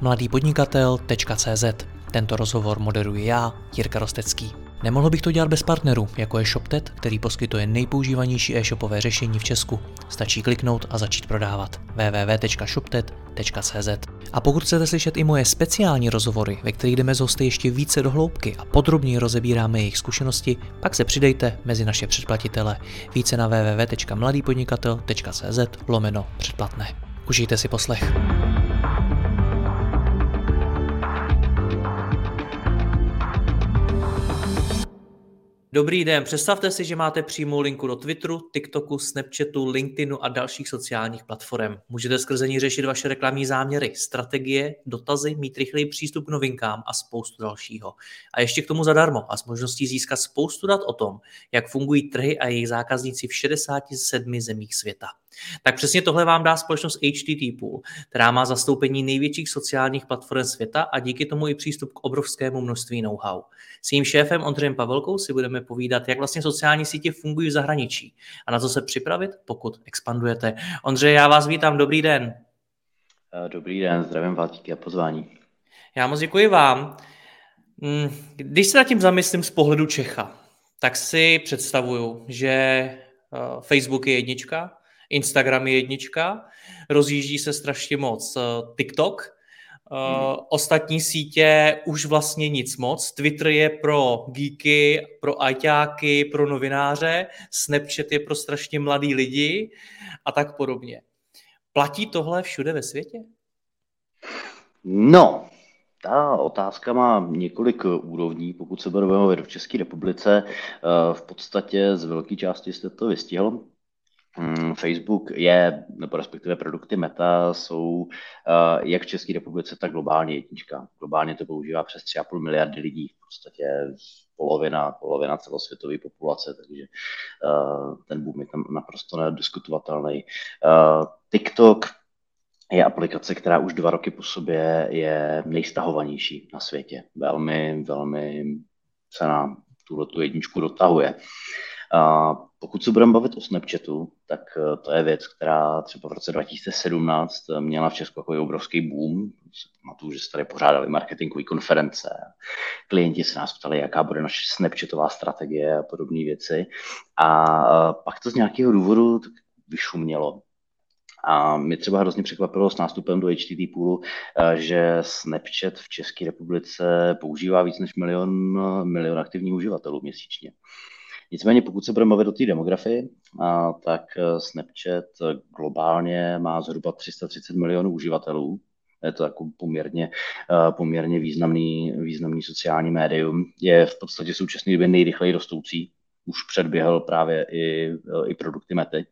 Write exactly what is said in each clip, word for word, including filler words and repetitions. mladý podnikatel tečka cé zet. Tento rozhovor moderuji já, Jirka Rostecký. Nemohl bych to dělat bez partnerů, jako je ShopTet, který poskytuje nejpoužívanější e-shopové řešení v Česku. Stačí kliknout a začít prodávat. w w w tečka shoptet tečka cé zet. A pokud chcete slyšet i moje speciální rozhovory, ve kterých jdeme s hosty ještě více do hloubky a podrobněji rozebíráme jejich zkušenosti, pak se přidejte mezi naše předplatitele. Více na w w w tečka mladý podnikatel tečka cé zet lomeno předplatné. Užijte si poslech. Dobrý den, představte si, že máte přímou linku do Twitteru, TikToku, Snapchatu, LinkedInu a dalších sociálních platform. Můžete skrze ní řešit vaše reklamní záměry, strategie, dotazy, mít rychlý přístup k novinkám a spoustu dalšího. A ještě k tomu zadarmo a s možností získat spoustu dat o tom, jak fungují trhy a jejich zákazníci v šedesáti sedmi zemích světa. Tak přesně tohle vám dá společnost H T T Pool, která má zastoupení největších sociálních platform světa a díky tomu i přístup k obrovskému množství know-how. S jejím šéfem Ondřejem Pavelkou si budeme povídat, jak vlastně sociální sítě fungují v zahraničí a na co se připravit, pokud expandujete. Ondřej, já vás vítám, dobrý den. Dobrý den, zdravím vás, díky za pozvání. Já moc děkuji vám. Když se nad tím zamyslím z pohledu Čecha, tak si představuju, že Facebook je jednička, Instagram je jednička, rozjíždí se strašně moc TikTok, hmm. ostatní sítě už vlastně nic moc, Twitter je pro geeky, pro ajťáky, pro novináře, Snapchat je pro strašně mladý lidi a tak podobně. Platí tohle všude ve světě? No, ta otázka má několik úrovní, pokud se budeme v České republice, v podstatě z velké části jste to vystihl. Facebook je, nebo respektive produkty Meta jsou jak v České republice, tak globálně jednička. Globálně to používá přes tři a půl miliardy lidí, v podstatě polovina, polovina celosvětové populace, takže ten boom je tam naprosto nediskutovatelný. TikTok je aplikace, která už dva roky po sobě je nejstahovanější na světě. Velmi, velmi se na tuhletu jedničku dotahuje. A pokud se budeme bavit o Snapchatu, tak to je věc, která třeba v roce dva tisíce sedmnáct měla v Česku jako obrovský boom. Pamatuju, že se tady pořádali marketingové konference. Klienti se nás ptali, jaká bude naše Snapchatová strategie a podobné věci. A pak to z nějakého důvodu tak vyšumělo. A mě třeba hrozně překvapilo s nástupem do H T T Poolu, že Snapchat v České republice používá víc než milion, milion aktivních uživatelů měsíčně. Nicméně, pokud se budeme bavit o té demografii, tak Snapchat globálně má zhruba tři sta třicet milionů uživatelů. Je to jako poměrně, poměrně významný, významný sociální médium. Je v podstatě v současné době nejrychleji rostoucí. Už předběhl právě i, i produkty Mety.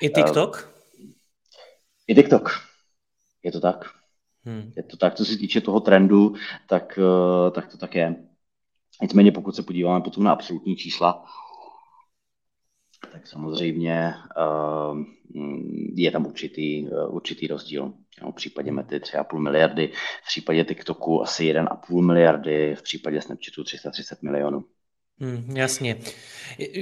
I TikTok? I TikTok. Je to tak. Hmm. Je to tak. Co se týče toho trendu, tak, tak to tak je. Nicméně, pokud se podíváme potom na absolutní čísla, tak samozřejmě uh, je tam určitý, uh, určitý rozdíl. V případě Mety tři a půl miliardy, v případě TikToku asi jedna a půl miliardy, v případě Snapchatu tři sta třicet milionů. Hmm, jasně.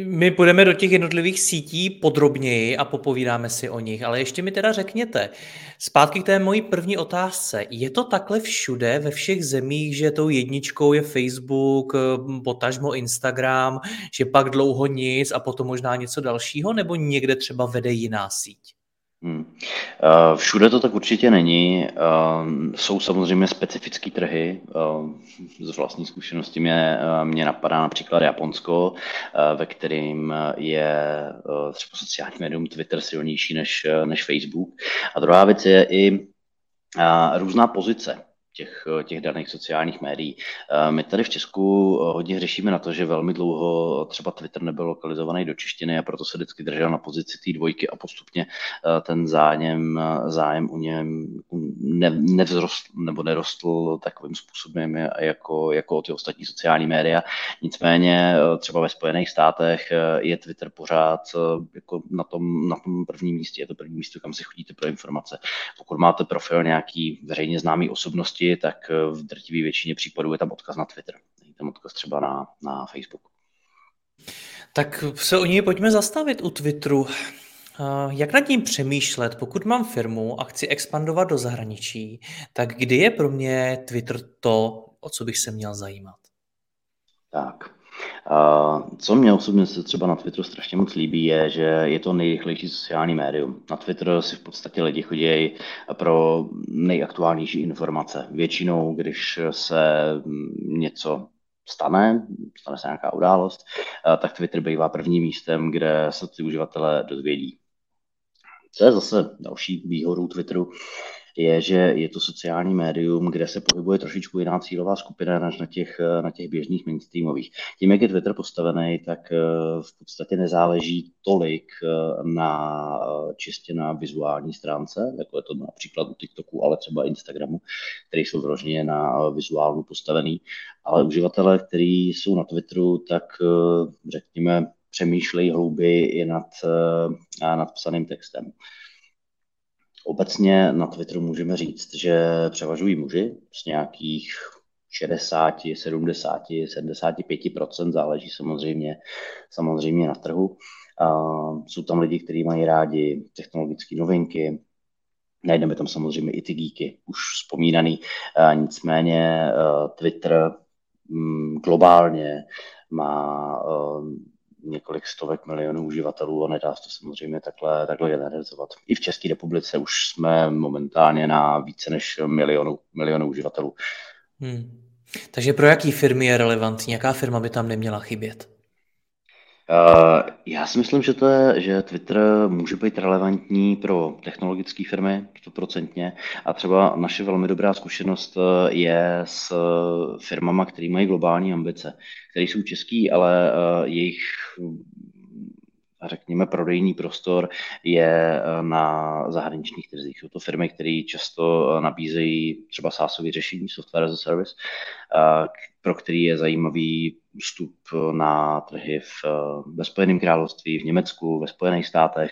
My půjdeme do těch jednotlivých sítí podrobněji a popovídáme si o nich, ale ještě mi teda řekněte, zpátky k té mojí první otázce, je to takhle všude ve všech zemích, že tou jedničkou je Facebook, potažmo Instagram, že pak dlouho nic a potom možná něco dalšího, nebo někde třeba vede jiná síť? Hmm. Všude to tak určitě není. Jsou samozřejmě specifické trhy. Z vlastní zkušenosti mě, mě napadá například Japonsko, ve kterém je třeba sociální médium Twitter silnější než, než Facebook. A druhá věc je i různá pozice těch, těch daných sociálních médií. My tady v Česku hodně řešíme na to, že velmi dlouho třeba Twitter nebyl lokalizovaný do češtiny a proto se vždycky držel na pozici té dvojky a postupně ten zájem, zájem u něm ne, nevzrostl nebo nerostl takovým způsobem jako, jako ty ostatní sociální média. Nicméně třeba ve Spojených státech je Twitter pořád jako na tom, na tom prvním místě. Je to první místo, kam si chodíte pro informace. Pokud máte profil nějaký veřejně známý osobnosti, tak v drtivé většině případů je tam odkaz na Twitter. Je tam odkaz třeba na, na Facebook. Tak se o něj pojďme zastavit u Twitteru. Uh, Jak nad tím přemýšlet, pokud mám firmu a chci expandovat do zahraničí, tak kdy je pro mě Twitter to, o co bych se měl zajímat? Tak. A co mě osobně se třeba na Twitteru strašně moc líbí, je, že je to nejrychlejší sociální médium. Na Twitter si v podstatě lidi chodí pro nejaktuálnější informace. Většinou, když se něco stane, stane se nějaká událost, tak Twitter bývá prvním místem, kde se ty uživatelé dozvědí. Co je zase další výhodou Twitteru, je, že je to sociální médium, kde se pohybuje trošičku jiná cílová skupina než na těch, na těch běžných mainstreamových. Tím, jak je Twitter postavený, tak v podstatě nezáleží tolik na čistě na vizuální stránce, jako je to například u TikToku, ale třeba Instagramu, který jsou vyloženě na vizuálnu postavený. Ale uživatelé, kteří jsou na Twitteru, tak řekněme, přemýšlejí hlouběji i nad, nad psaným textem. Obecně na Twitteru můžeme říct, že převažují muži z nějakých šedesát, sedmdesát, sedmdesát pět procent, záleží samozřejmě, samozřejmě na trhu. Uh, jsou tam lidi, kteří mají rádi technologické novinky, najdeme tam samozřejmě i ty geeky, už vzpomínaný. Uh, nicméně uh, Twitter um, globálně má Uh, několik stovek milionů uživatelů a nedá se to samozřejmě takhle, takhle generalizovat. I v České republice už jsme momentálně na více než milionu, milionu uživatelů. Hmm. Takže pro jaký firmy je relevantní? Jaká firma by tam neměla chybět? Uh, já si myslím, že, to je, že Twitter může být relevantní pro technologické firmy sto procent. A třeba naše velmi dobrá zkušenost je s firmama, které mají globální ambice, které jsou český, ale uh, jejich, řekněme, prodejní prostor je na zahraničních trzích. Jsou to firmy, které často nabízejí třeba SaaSové řešení, software as a service, pro který je zajímavý vstup na trhy v, ve Spojeném království, v Německu, ve Spojených státech,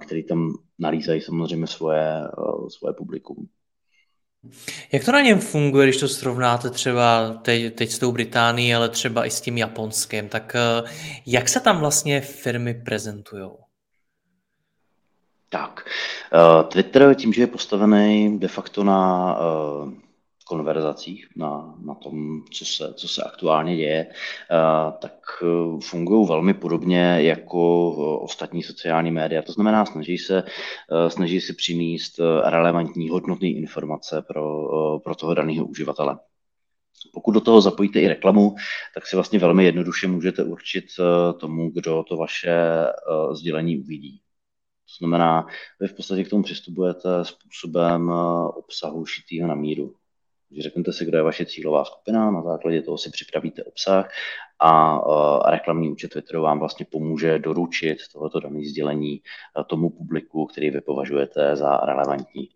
který tam nalízají samozřejmě svoje, svoje publikum. Jak to na něm funguje, když to srovnáte třeba teď, teď s tou Británií, ale třeba i s tím Japonskem, tak jak se tam vlastně firmy prezentujou? Tak, Twitter tím, že je postavený de facto na konverzacích, na, na tom, co se, co se aktuálně děje, tak fungují velmi podobně jako ostatní sociální média. To znamená, snaží se, snaží se přinést relevantní, hodnotné informace pro, pro toho daného uživatele. Pokud do toho zapojíte i reklamu, tak si vlastně velmi jednoduše můžete určit tomu, kdo to vaše sdělení uvidí. To znamená, vy v podstatě k tomu přistupujete způsobem obsahu šitýho na míru. Řeknete si, kdo je vaše cílová skupina, na základě toho si připravíte obsah a, a reklamní účet Twitteru vám vlastně pomůže doručit tohoto dané sdělení tomu publiku, který vy považujete za relevantní.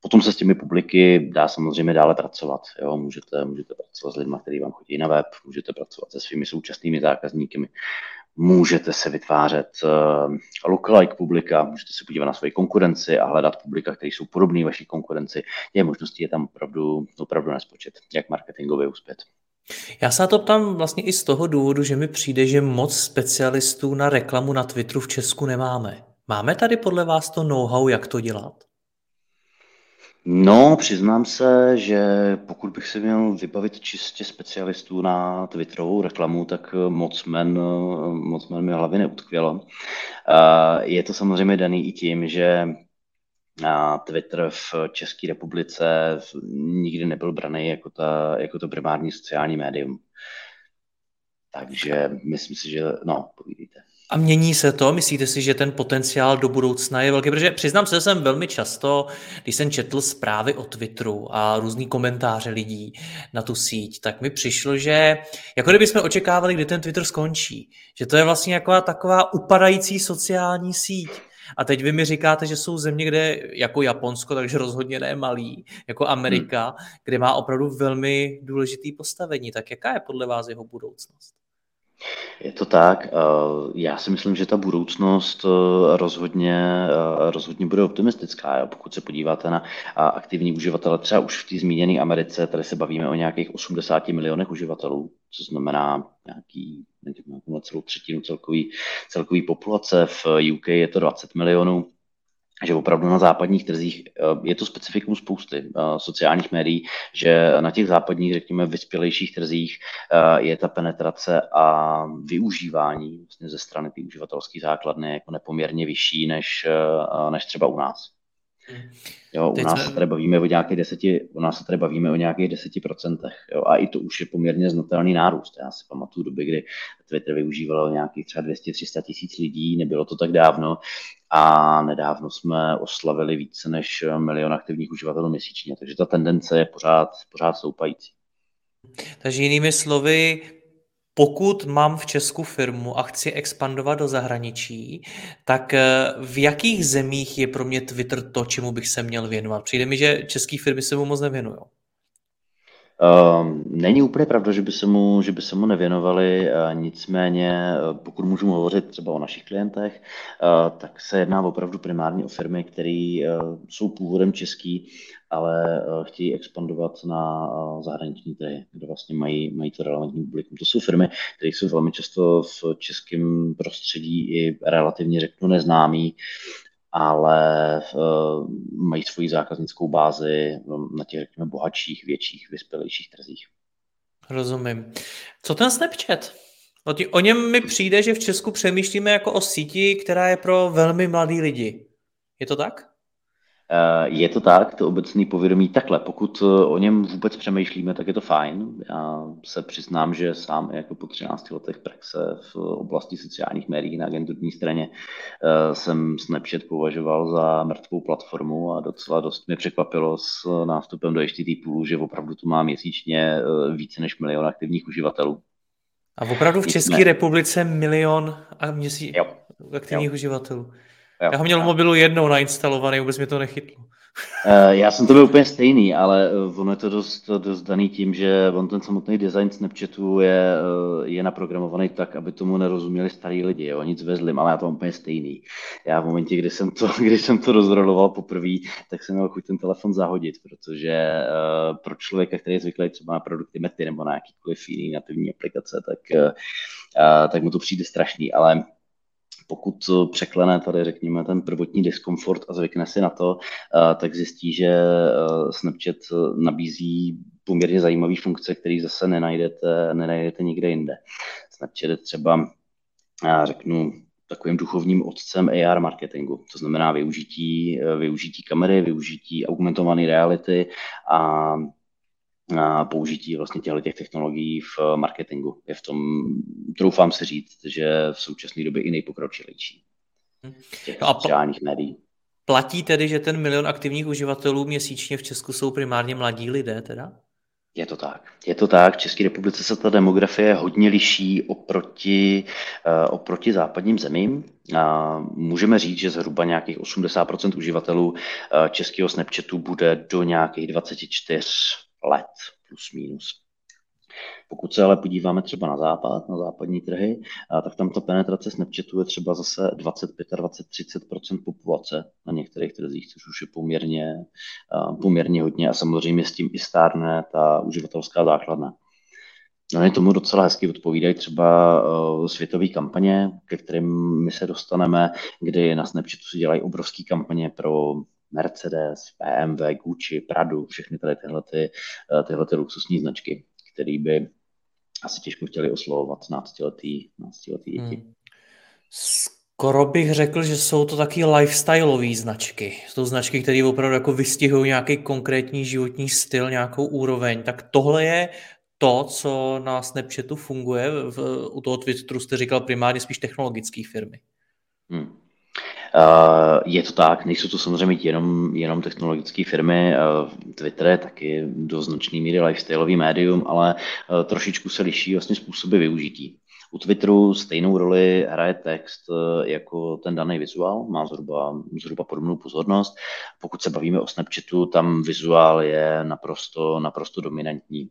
Potom se s těmi publiky dá samozřejmě dále pracovat. Jo? Můžete, můžete pracovat s lidmi, kteří vám chodí na web, můžete pracovat se svými současnými zákazníky, můžete se vytvářet uh, lookalike publika, můžete se podívat na svoji konkurenci a hledat publika, kteří jsou podobní vaší konkurenci. Těch možností je tam opravdu, opravdu nespočet, jak marketingově uspět. Já se na to ptám vlastně i z toho důvodu, že mi přijde, že moc specialistů na reklamu na Twitteru v Česku nemáme. Máme tady podle vás to know-how, jak to dělat? No, přiznám se, že pokud bych si měl vybavit čistě specialistů na Twitterovou reklamu, tak moc men, moc men mi hlavě neutkvělo. Je to samozřejmě daný i tím, že Twitter v České republice nikdy nebyl braný jako, ta, jako to primární sociální médium. Takže myslím si, že no, povídejte. A mění se to? Myslíte si, že ten potenciál do budoucna je velký? Protože přiznám se, že jsem velmi často, když jsem četl zprávy o Twitteru a různý komentáře lidí na tu síť, tak mi přišlo, že jako kdybychom očekávali, kdy ten Twitter skončí. Že to je vlastně taková, taková upadající sociální síť. A teď vy mi říkáte, že jsou země, kde jako Japonsko, takže rozhodně ne malý, jako Amerika, hmm. kde má opravdu velmi důležitý postavení. Tak jaká je podle vás jeho budoucnost? Je to tak. eh, Já si myslím, že ta budoucnost eh, rozhodně, eh, rozhodně bude optimistická. Jo. Pokud se podíváte na a, aktivní uživatele, třeba už v té zmíněné Americe, tady se bavíme o nějakých osmdesáti milionech uživatelů, což znamená nějaký, nevím, nějakou celou třetinu celkový, celkový populace. V U K je to dvacet milionů. Že opravdu na západních trzích eh, je to specifikum spousty eh, sociálních médií, že na těch západních, řekněme, vyspělejších trzích eh, je ta penetrace a využívání vlastně ze strany té uživatelské základny jako nepoměrně vyšší než, eh, než třeba u nás. Jo, u, nás se tady bavíme o nějakých deseti, u nás se tady bavíme o nějakých deseti procentech, jo, a i to už je poměrně znatelný nárůst. Já si pamatuju doby, kdy Twitter využívalo nějakých třeba dvě stě tři sta tisíc lidí, nebylo to tak dávno a nedávno jsme oslavili více než milion aktivních uživatelů měsíčně, takže ta tendence je pořád, pořád stoupající. Takže jinými slovy, pokud mám v Česku firmu a chci expandovat do zahraničí, tak v jakých zemích je pro mě Twitter to, čemu bych se měl věnovat? Přijde mi, že české firmy se mu moc nevěnují. Um, není úplně pravda, že by se mu, že by se mu nevěnovali, uh, nicméně uh, pokud můžu hovořit třeba o našich klientech, uh, tak se jedná opravdu primárně o firmy, které uh, jsou původem český, ale uh, chtějí expandovat na uh, zahraniční trhy, kde vlastně mají, mají to relevantní publikum. To jsou firmy, které jsou velmi často v českém prostředí i relativně, řeknu, neznámý, ale uh, mají svoji zákaznickou bázi na těch, řekněme, bohatších, větších, vyspělejších trzích. Rozumím. Co ten Snapchat? O, tí, o něm mi přijde, že v Česku přemýšlíme jako o síti, která je pro velmi mladý lidi. Je to tak? Je to tak, to obecné povědomí takhle. Pokud o něm vůbec přemýšlíme, tak je to fajn. Já se přiznám, že sám jako po třinácti letech praxe v oblasti sociálních médií na agenturní straně jsem Snapchat považoval za mrtvou platformu a docela dost mě překvapilo s nástupem do H T T Poolu, že opravdu tu má měsíčně více než milion aktivních uživatelů. A opravdu v České ne... republice milion a měsíč jo. aktivních jo. uživatelů. Já ho měl v mobilu jednou nainstalovaný, vůbec mě to nechytlo. Já jsem to byl úplně stejný, ale ono je to dost, dost daný tím, že on ten samotný design Snapchatu je, je naprogramovaný tak, aby tomu nerozuměli starý lidi, jo, nic vezlim, ale já to mám úplně stejný. Já v momentě, kdy jsem to, kdy jsem to rozroloval poprvé, tak jsem měl chuť ten telefon zahodit, protože pro člověka, který je zvyklý třeba na produkty Mety nebo na jakýkoliv jiný nativní aplikace, tak, tak mu to přijde strašný, ale pokud překlene tady, řekněme, ten prvotní diskomfort a zvykne si na to, tak zjistí, že Snapchat nabízí poměrně zajímavé funkce, které zase nenajdete, nenajdete nikde jinde. Snapchat je třeba, řeknu, takovým duchovním otcem A R marketingu. To znamená využití, využití kamery, využití augmentované reality a na použití vlastně těch technologií v marketingu. Je v tom, troufám si říct, že v současné době i nejpokročilejší těch no sociálních pl- médií. Platí tedy, že ten milion aktivních uživatelů měsíčně v Česku jsou primárně mladí lidé teda? Je to tak. Je to tak. V České republice se ta demografie hodně liší oproti, uh, oproti západním zemím. Uh, můžeme říct, že zhruba nějakých osmdesát procent uživatelů uh, českého Snapchatu bude do nějakých dvacet čtyři let, plus minus. Pokud se ale podíváme třeba na západ, na západní trhy, tak tam ta penetrace Snapchatu je třeba zase dvacet, dvacet pět, dvacet, třicet procent populace na některých trzích, což už je poměrně, poměrně hodně a samozřejmě s tím i stárne ta uživatelská základna. No, tomu docela hezky odpovídají třeba světové kampaně, ke kterým my se dostaneme, kdy na Snapchatu se dělají obrovské kampaně pro Mercedes, B M W, Gucci, Pradu, všechny tady tyhle, ty, tyhle ty luxusní značky, které by asi těžko chtěli oslovovat náctiletý děti. Hmm. Skoro bych řekl, že jsou to taky lifestyleové značky. Jsou značky, které opravdu jako vystihují nějaký konkrétní životní styl, nějakou úroveň. Tak tohle je to, co na Snapchatu funguje. V, u toho Twitteru jste říkal primárně spíš technologické firmy. Hmm. Uh, je to tak, nejsou to samozřejmě jenom, jenom technologické firmy, uh, Twitter je taky do značné míry lifestyleový médium, ale uh, trošičku se liší vlastně způsoby využití. U Twitteru stejnou roli hraje text uh, jako ten daný vizuál, má zhruba, zhruba podobnou pozornost. Pokud se bavíme o Snapchatu, tam vizuál je naprosto, naprosto dominantní.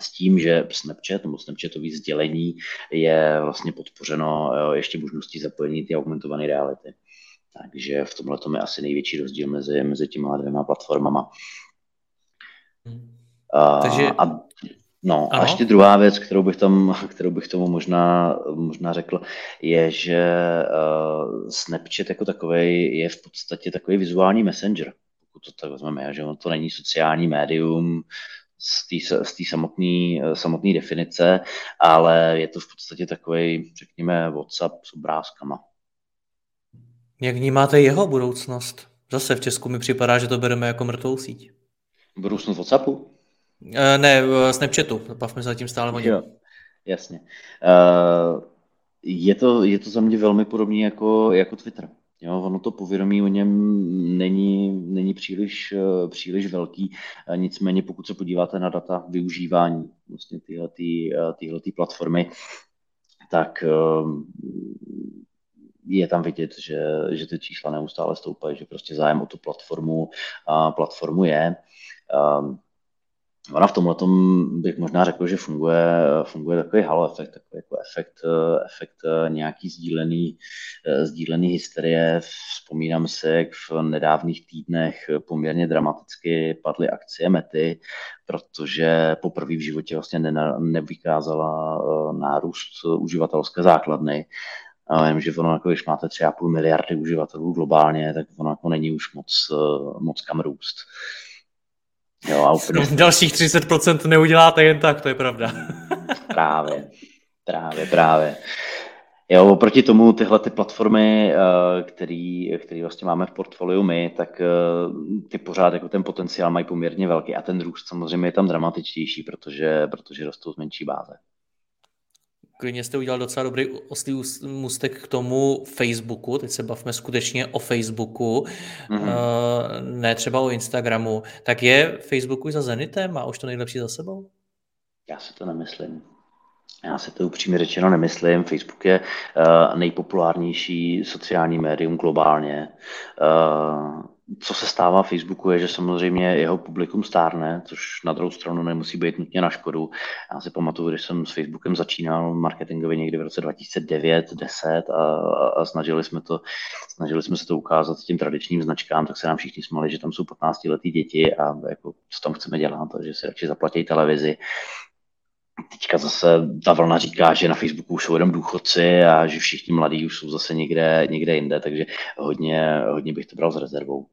s tím, že Snapchat nebo Snapchatové sdělení je vlastně podpořeno ještě možností zapojení ty augmentované reality. Takže v tomhle tom je asi největší rozdíl mezi, mezi těma dvěma platformama. A, Takže... a, no, a ještě druhá věc, kterou bych, tam, kterou bych tomu možná, možná řekl, je, že Snapchat jako takovej je v podstatě takový vizuální messenger. Pokud to tak vezmeme, že to není sociální médium z té samotné definice, ale je to v podstatě takový, řekněme, WhatsApp s obrázkama. Jak vnímáte jeho budoucnost? Zase v Česku mi připadá, že to bereme jako mrtvou síť. Budoucnost WhatsAppu? E, ne, Snapchatu. Bavme se zatím stále o něm. Jasně. Uh, je, to, je to za mě velmi podobné jako, jako Twitter. Jo, ono to povědomí o něm není, není příliš, příliš velký, nicméně pokud se podíváte na data využívání vlastně téhletý platformy, tak je tam vidět, že, že ty čísla neustále stoupají, že prostě zájem o tu platformu, platformu je. Ona v tomhletom bych možná řekl, že funguje, funguje takový halo efekt, takový jako efekt, efekt nějaký sdílený, sdílený hysterie. Vzpomínám si, jak v nedávných týdnech poměrně dramaticky padly akcie Mety, protože poprvé v životě vlastně nevykázala nárůst uživatelské základny. A vím, že ono, jako když máte tři a půl miliardy uživatelů globálně, tak ono jako není už moc, moc kam růst. Jo, a úplně... Dalších třicet procent neuděláte jen tak, to je pravda. Právě, právě, právě. Jo, oproti tomu tyhle ty platformy, který, který vlastně máme v portfoliu my, tak ty pořád jako ten potenciál mají poměrně velký a ten růst samozřejmě je tam dramatičtější, protože, protože rostou z menší báze. Klidně jste udělal docela dobrý oslý můstek k tomu Facebooku, teď se bavme skutečně o Facebooku, mm-hmm. ne třeba o Instagramu, tak je Facebooku za Zenitem a už to nejlepší za sebou? Já si to nemyslím. Já si to upřímně řečeno nemyslím. Facebook je uh, nejpopulárnější sociální médium globálně. Uh, co se stává Facebooku je, že samozřejmě jeho publikum stárne, což na druhou stranu nemusí být nutně na škodu. Já si pamatuju, když jsem s Facebookem začínal marketingově někdy v roce dva tisíce devět deset a, a snažili jsme to, snažili jsme se to ukázat tím tradičním značkám, tak se nám všichni smáli, že tam jsou patnáctiletí děti a jako, co tam chceme dělat, takže si radši zaplatí televizi. Teďka zase ta vlna říká, že na Facebooku už jsou jenom důchodci a že všichni mladí už jsou zase někde, někde jinde, takže hodně, hodně bych to bral s rezervou.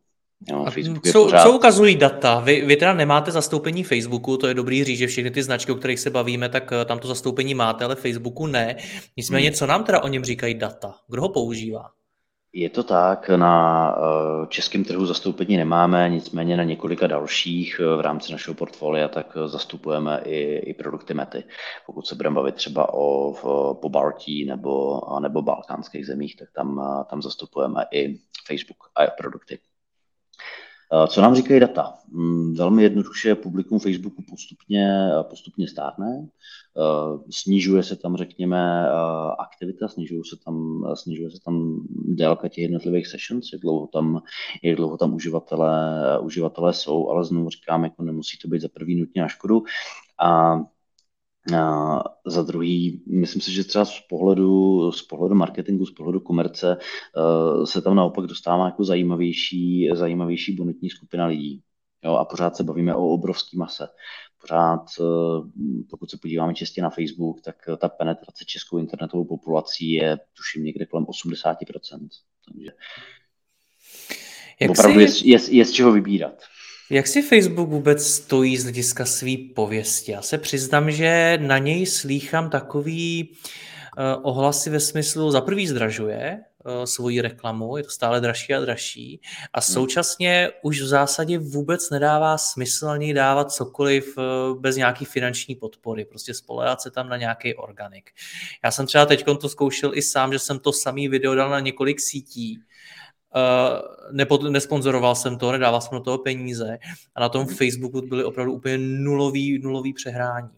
Jo, co, pořád... co ukazují data? Vy, vy teda nemáte zastoupení Facebooku, to je dobrý říct, že všechny ty značky, o kterých se bavíme, tak tam to zastoupení máte, ale Facebooku ne. Nicméně, hmm. co nám teda o něm říkají data? Kdo ho používá? Je to tak, na českém trhu zastoupení nemáme, nicméně na několika dalších v rámci našeho portfolia tak zastupujeme i, i produkty Mety. Pokud se budeme bavit třeba o Pobaltí nebo, nebo balkánských zemích, tak tam, tam zastupujeme i Facebook a produkty. Co nám říkají data? Velmi jednoduše publikum Facebooku postupně, postupně stárne, snižuje se tam, řekněme, aktivita, snižuje se tam, snižuje se tam délka těch jednotlivých sessions, jak dlouho tam, jak dlouho tam uživatelé, uživatelé jsou, ale znovu říkám, jako nemusí to být za první nutně na škodu. A A za druhý, myslím si, že třeba z pohledu, z pohledu marketingu, z pohledu komerce se tam naopak dostává jako zajímavější, zajímavější bonitní skupina lidí. Jo, a pořád se bavíme o obrovský mase. Pořád, pokud se podíváme čistě na Facebook, tak ta penetrace českou internetovou populací je tuším někde kolem osmdesát procent. Takže opravdu je, je, je z čeho vybírat. Jak si Facebook vůbec stojí z hlediska svý pověsti? Já se přiznám, že na něj slýchám takový uh, ohlasy ve smyslu, za prvý zdražuje uh, svoji reklamu, je to stále dražší a dražší a současně už v zásadě vůbec nedává smysl ani dávat cokoliv uh, bez nějaký finanční podpory, prostě spoléhat se tam na nějaký organik. Já jsem třeba teď to zkoušel i sám, že jsem to samý video dal na několik sítí. Uh, nepod, nesponzoroval jsem to, nedával jsem do toho peníze a na tom Facebooku byly opravdu úplně nulový, nulový přehrání.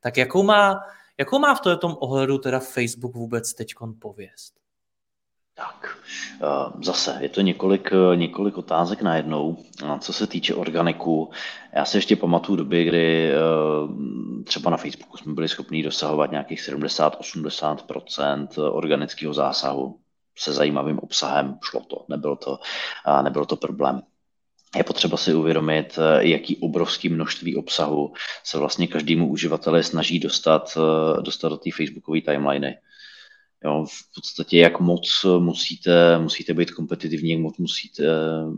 Tak jakou má, jakou má v tom ohledu teda Facebook vůbec teďkon pověst? Tak, zase je to několik, několik otázek najednou. Co se týče organiku, já si ještě pamatuju doby, kdy třeba na Facebooku jsme byli schopni dosahovat nějakých sedmdesát až osmdesát procent organického zásahu se zajímavým obsahem. Šlo to, nebylo to, nebylo to problém. Je potřeba si uvědomit, jaký obrovský množství obsahu se vlastně každému uživateli snaží dostat, dostat do té facebookové timeliny. Jo, v podstatě, jak moc musíte, musíte být kompetitivní, jak moc musíte,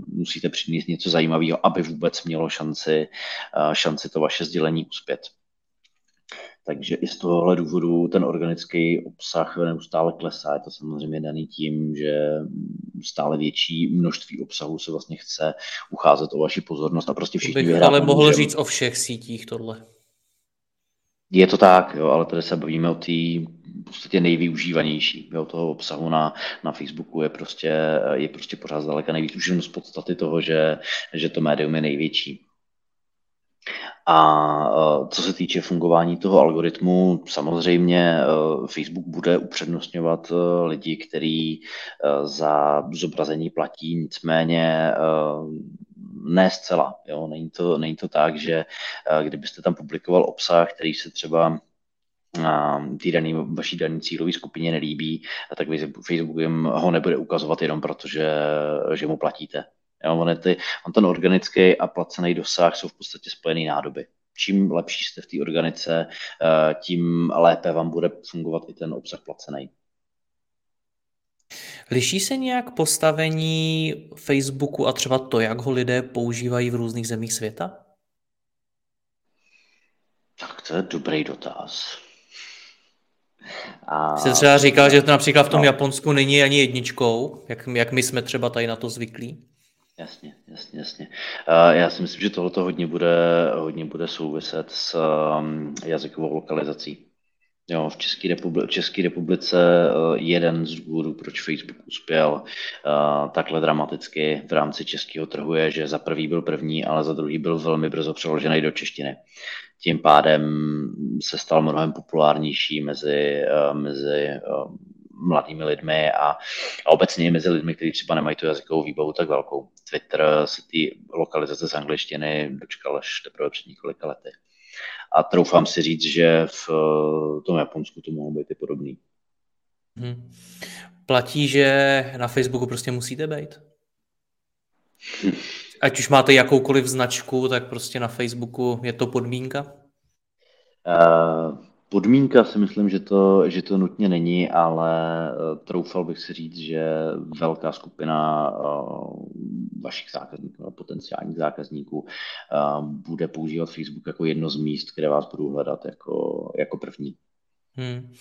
musíte přinést něco zajímavého, aby vůbec mělo šanci, šanci to vaše sdělení uspět. Takže i z tohohle důvodu ten organický obsah neustále klesá. Je to samozřejmě daný tím, že stále větší množství obsahu se vlastně chce ucházet o vaši pozornost a prostě všichni vyhrává. Ale mohl můžeme říct o všech sítích tohle. Je to tak, jo, ale tady se bavíme o té v podstatě nejvyužívanější. Jo, toho obsahu na, na Facebooku je prostě, je prostě pořád zdaleka nejvíc, už jen z podstaty toho, že, že to médium je největší. A co se týče fungování toho algoritmu, samozřejmě Facebook bude upřednostňovat lidi, kteří za zobrazení platí, nicméně ne zcela. Jo. Není to, není to tak, že kdybyste tam publikoval obsah, který se třeba tý daný, vaší daný cílové skupině nelíbí, tak Facebook jim ho nebude ukazovat jenom proto, že, že mu platíte. Jo, on, ty, on ten organický a placený dosah jsou v podstatě spojený nádoby. Čím lepší jste v té organice, tím lépe vám bude fungovat i ten obsah placený. Liší se nějak postavení Facebooku a třeba to, jak ho lidé používají v různých zemích světa? Tak to je dobrý dotaz. A... Jste třeba říkal, že to například v tom no. Japonsku není ani jedničkou, jak, jak my jsme třeba tady na to zvyklí? Jasně, jasně, jasně. Já si myslím, že tohleto hodně bude, hodně bude souviset s jazykovou lokalizací. Jo, v České republice, v České republice jeden z důvodů, proč Facebook uspěl takhle dramaticky v rámci českého trhu, je, že za prvý byl první, ale za druhý byl velmi brzo přeložený do češtiny. Tím pádem se stal mnohem populárnější mezi, mezi mladými lidmi a, a obecně mezi lidmi, kteří třeba nemají tu jazykovou výbavu tak velkou. Twitter se ty lokalizace z angličtiny dočkal až teprve před několika lety. A troufám si říct, že v tom Japonsku to mohlo být i podobný. Hmm. Platí, že na Facebooku prostě musíte být? Ať už máte jakoukoliv značku, tak prostě na Facebooku je to podmínka? Uh... Podmínka si myslím, že to, že to nutně není, ale troufal bych si říct, že velká skupina vašich zákazníků a potenciálních zákazníků bude používat Facebook jako jedno z míst, kde vás budou hledat jako, jako první. Hmm.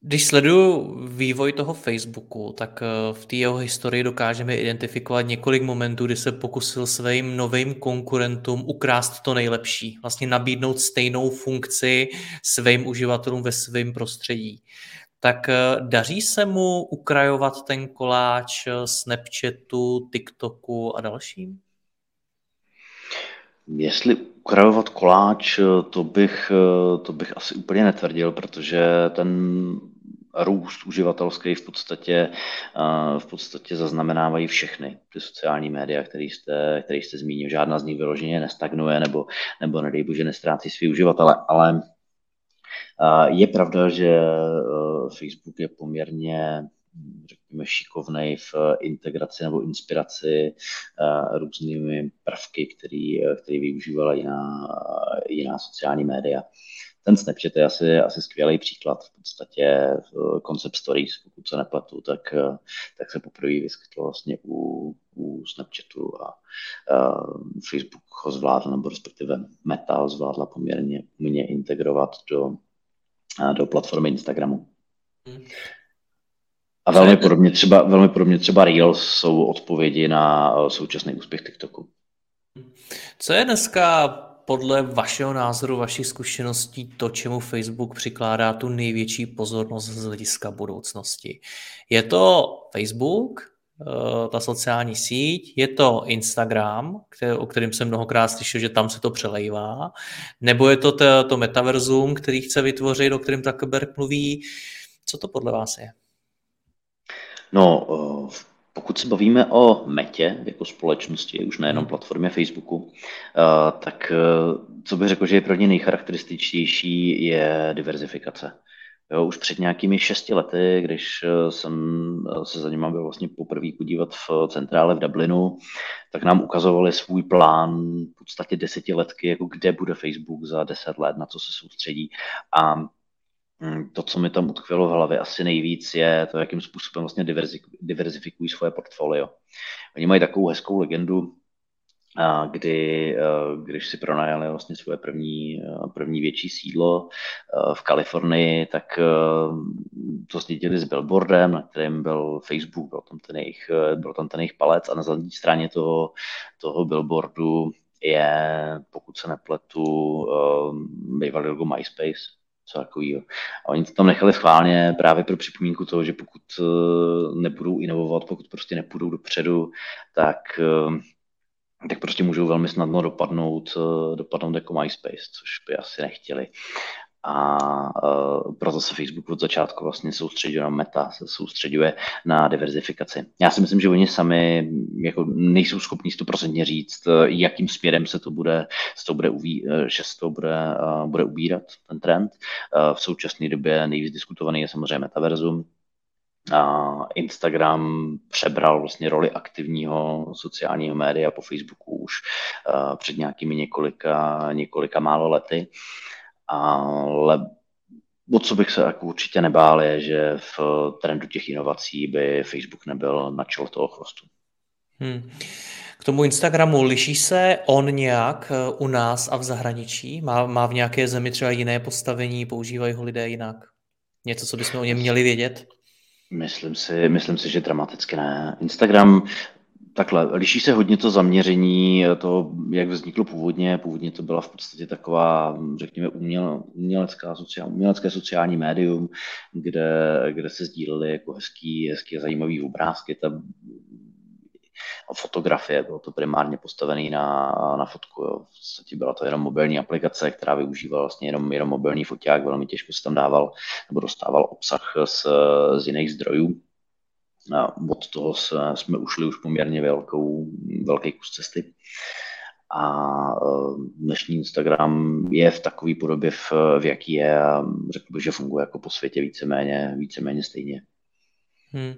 Když sleduju vývoj toho Facebooku, tak v té jeho historii dokážeme identifikovat několik momentů, kdy se pokusil svým novým konkurentům ukrást to nejlepší, vlastně nabídnout stejnou funkci svým uživatelům ve svém prostředí. Tak daří se mu ukrajovat ten koláč Snapchatu, TikToku a dalším? Jestli ukrajovat koláč, to bych, to bych asi úplně netvrdil, protože ten růst uživatelský v podstatě, v podstatě zaznamenávají všechny ty sociální média, které jste, které jste zmínil. Žádná z nich vyloženě nestagnuje nebo, nebo nedej bože nestrácí svý uživatele, ale je pravda, že Facebook je poměrně řekněme šikovnej v integraci nebo inspiraci uh, různými prvky, které využívala jiná, jiná sociální média. Ten Snapchat je asi, asi skvělý příklad. V podstatě koncept stories, pokud se nepletu, tak, tak se poprvé vyskytlo vlastně u, u Snapchatu a uh, Facebook ho zvládl, nebo respektive Meta zvládla poměrně mě integrovat do, do platformy Instagramu. Hmm. A velmi podobně, třeba, velmi podobně třeba Reels jsou odpovědi na současný úspěch TikToku. Co je dneska podle vašeho názoru, vašich zkušeností to, čemu Facebook přikládá tu největší pozornost z hlediska budoucnosti? Je to Facebook, ta sociální síť, je to Instagram, který, o kterém jsem mnohokrát slyšel, že tam se to přelejvá, nebo je to to, to metaverzum, který chce vytvořit, o kterém Zuckerberg mluví? Co to podle vás je? No, pokud se bavíme o Metě jako společnosti, už nejenom platformě Facebooku, tak co bych řekl, že je pro ně nejcharakterističtější, je diverzifikace. Jo, už před nějakými šesti lety, když jsem se za nima byl vlastně poprvé podívat v centrále v Dublinu, tak nám ukazovali svůj plán v podstatě desetiletky, jako kde bude Facebook za deset let, na co se soustředí. A to, co mi tam utkvělo v hlavě asi nejvíc, je to, jakým způsobem vlastně diverzifikují svoje portfolio. Oni mají takovou hezkou legendu, kdy, když si pronajali vlastně svoje první, první větší sídlo v Kalifornii, tak to sdíleli s billboardem, na kterém byl Facebook, byl tam ten jejich, byl tam ten jejich palec a na zadní straně toho, toho billboardu je, pokud se nepletu, bývalý logo MySpace. Co takovýho. A oni to tam nechali schválně právě pro připomínku toho, že pokud nebudou inovovat, pokud prostě nepůjdou dopředu, tak, tak prostě můžou velmi snadno dopadnout, dopadnout jako MySpace, což by asi nechtěli. A proto se Facebook od začátku vlastně soustředil na Meta, se soustředuje na diverzifikaci. Já si myslím, že oni sami jako nejsou schopní stoprocentně říct, jakým směrem se to bude, se to bude, uví, že se to bude, bude ubírat, ten trend. V současné době nejvíc diskutovaný je samozřejmě metaverzum. Instagram přebral vlastně roli aktivního sociálního média po Facebooku už před nějakými několika, několika málo lety. Ale o co bych se jako určitě nebál, je, že v trendu těch inovací by Facebook nebyl na čele toho chvostu. Hmm. K tomu Instagramu, liší se on nějak u nás a v zahraničí? Má, má v nějaké zemi třeba jiné postavení, používají ho lidé jinak? Něco, co bychom o něm měli vědět? Myslím si, myslím si, že dramaticky ne. Instagram... Takhle, liší se hodně to zaměření, to, jak vzniklo původně. Původně to byla v podstatě taková, řekněme, umělecká, sociál, umělecké sociální médium, kde, kde se sdílely jako hezký, hezký a zajímavý obrázky. Ta fotografie, bylo to primárně postavené na, na fotku. Jo. V podstatě byla to jenom mobilní aplikace, která využívala vlastně jenom, jenom mobilní foťák, velmi těžko se tam dával nebo dostával obsah z, z jiných zdrojů. Od toho jsme ušli už poměrně velkou, velký kus cesty. A dnešní Instagram je v takové podobě, v, v jaký je, a řekl bych, že funguje jako po světě víceméně, víceméně stejně. Hmm.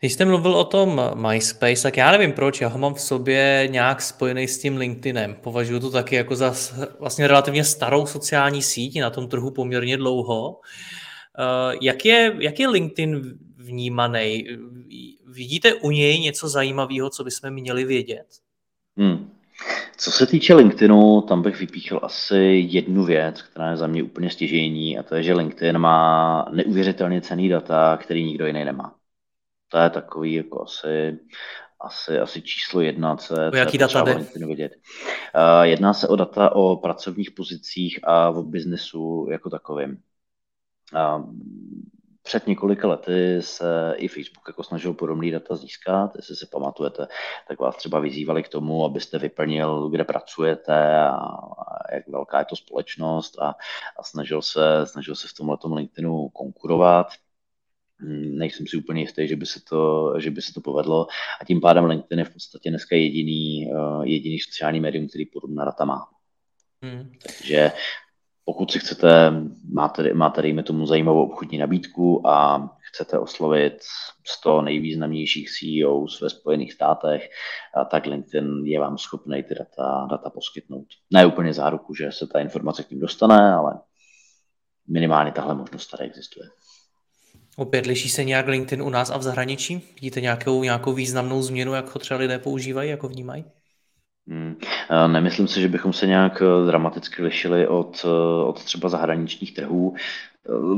Když jste mluvil o tom MySpace, tak já nevím proč, já ho mám v sobě nějak spojený s tím LinkedInem. Považuji to taky jako za vlastně relativně starou sociální síť, na tom trhu poměrně dlouho. Jak je, jak je LinkedIn vnímaný? Vidíte u něj něco zajímavého, co bychom měli vědět? Hmm. Co se týče LinkedInu, tam bych vypíchl asi jednu věc, která je za mě úplně stěžejní, a to je, že LinkedIn má neuvěřitelně cenný data, který nikdo jiný nemá. To je takový jako asi... Asi, asi číslo jedna, co je třeba LinkedInu vidět. Uh, jedná se o data o pracovních pozicích a o biznesu jako takovým. Uh, Před několika lety se i Facebook jako snažil podobné data získat. Jestli si pamatujete, tak vás třeba vyzývali k tomu, abyste vyplnil, kde pracujete a jak velká je to společnost, a, a snažil se, snažil se v tomhletom LinkedInu konkurovat. Nejsem si úplně jistý, že by se to, že by se to povedlo, a tím pádem LinkedIn je v podstatě dneska jediný, jediný sociální médium, který podobná data má. Hmm. Takže pokud si chcete, máte, máte dejme tomu zajímavou obchodní nabídku a chcete oslovit sto nejvýznamnějších C E O ve Spojených státech, tak LinkedIn je vám schopný ty data, data poskytnout. Ne úplně záruku, že se ta informace k ním dostane, ale minimálně tahle možnost tady existuje. Opět, liší se nějak LinkedIn u nás a v zahraničí? Vidíte nějakou, nějakou významnou změnu, jak ho třeba lidé používají, jak ho vnímají? Nemyslím si, že bychom se nějak dramaticky lišili od, od třeba zahraničních trhů.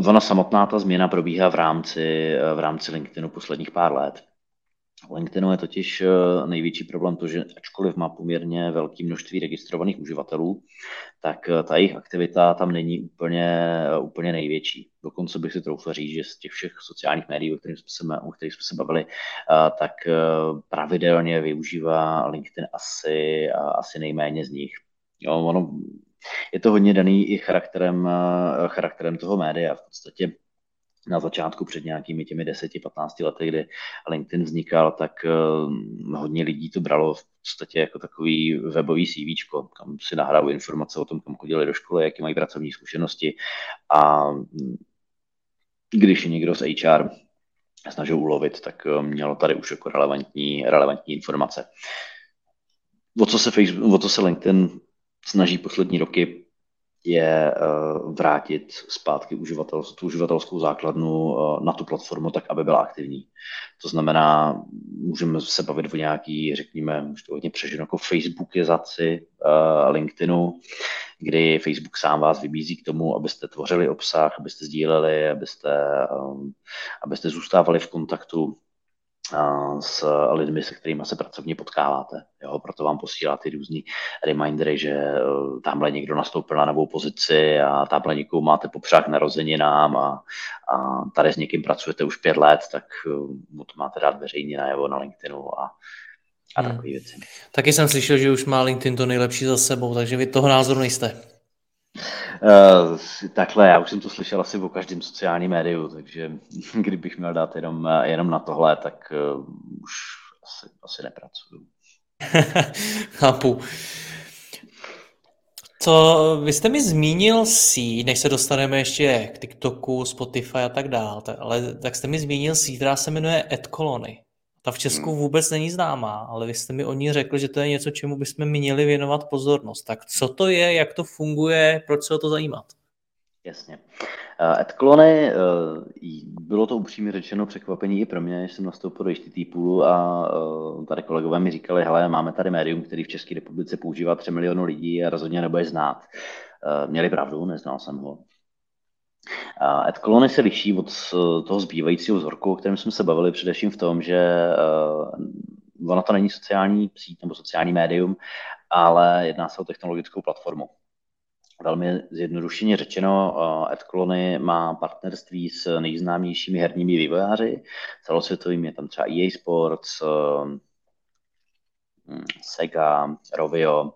Ona samotná ta změna probíhá v rámci, v rámci LinkedInu posledních pár let. V LinkedInu je totiž největší problém to, že ačkoliv má poměrně velké množství registrovaných uživatelů, tak ta jejich aktivita tam není úplně, úplně největší. Dokonce bych si troufl říct, že z těch všech sociálních médií, o kterých jsme, o kterých jsme se bavili, tak pravidelně využívá LinkedIn asi, asi nejméně z nich. Jo, ono, je to hodně daný i charakterem, charakterem toho média. V podstatě na začátku před nějakými těmi deseti patnácti lety, kdy LinkedIn vznikal, tak hodně lidí to bralo v podstatě jako takový webový CVčko, kam si nahrávali informace o tom, kam chodili do školy, jaké mají pracovní zkušenosti, a když je někdo z há er snažil ulovit, tak mělo tady už jako relevantní, relevantní informace. O co se Facebook, o co se LinkedIn snaží poslední roky, je vrátit zpátky uživatel, tu uživatelskou základnu na tu platformu tak, aby byla aktivní. To znamená, můžeme se bavit o nějaký, řekněme, už to hodně přeženo, jako facebookizaci LinkedInu, kdy Facebook sám vás vybízí k tomu, abyste tvořili obsah, abyste sdíleli, abyste, abyste zůstávali v kontaktu s lidmi, se kterými se pracovně potkáváte. Jo, proto vám posílá ty různý remindery, že tamhle někdo nastoupil na novou pozici a tamhle někoho máte popřák narozeninám a, a tady s někým pracujete už pět let, tak mu to máte dát veřejně najevo na LinkedInu a, a takové hmm. věci. Taky jsem slyšel, že už má LinkedIn to nejlepší za sebou, takže vy toho názoru nejste. Uh, takhle, já už jsem to slyšel asi o každém sociálním médiu, takže kdybych měl dát jenom, jenom na tohle, tak uh, už asi, asi nepracuju. Chápu. Co, vy jste mi zmínil síť, než se dostaneme ještě k TikToku, Spotify a tak dále, ale tak jste mi zmínil síť, která se jmenuje AdColony. Ta v Česku vůbec není známá, ale vy jste mi o ní řekl, že to je něco, čemu bychom měli věnovat pozornost. Tak co to je, jak to funguje, proč se o to zajímat? Jasně. AdColony, bylo to upřímně řečeno překvapení i pro mě, když jsem nastoupil do HTTPůlu a tady kolegové mi říkali, hele, máme tady médium, který v České republice používá tři miliony lidí a rozhodně nebude znát. Měli pravdu, neznal jsem ho. AdColony se liší od toho zbývajícího vzorku, o kterém jsme se bavili, především v tom, že ono to není sociální síť nebo sociální médium, ale jedná se o technologickou platformu. Velmi zjednodušeně řečeno, AdColony má partnerství s nejznámějšími herními vývojáři celosvětovými, je tam třeba E A Sports, Sega, Rovio,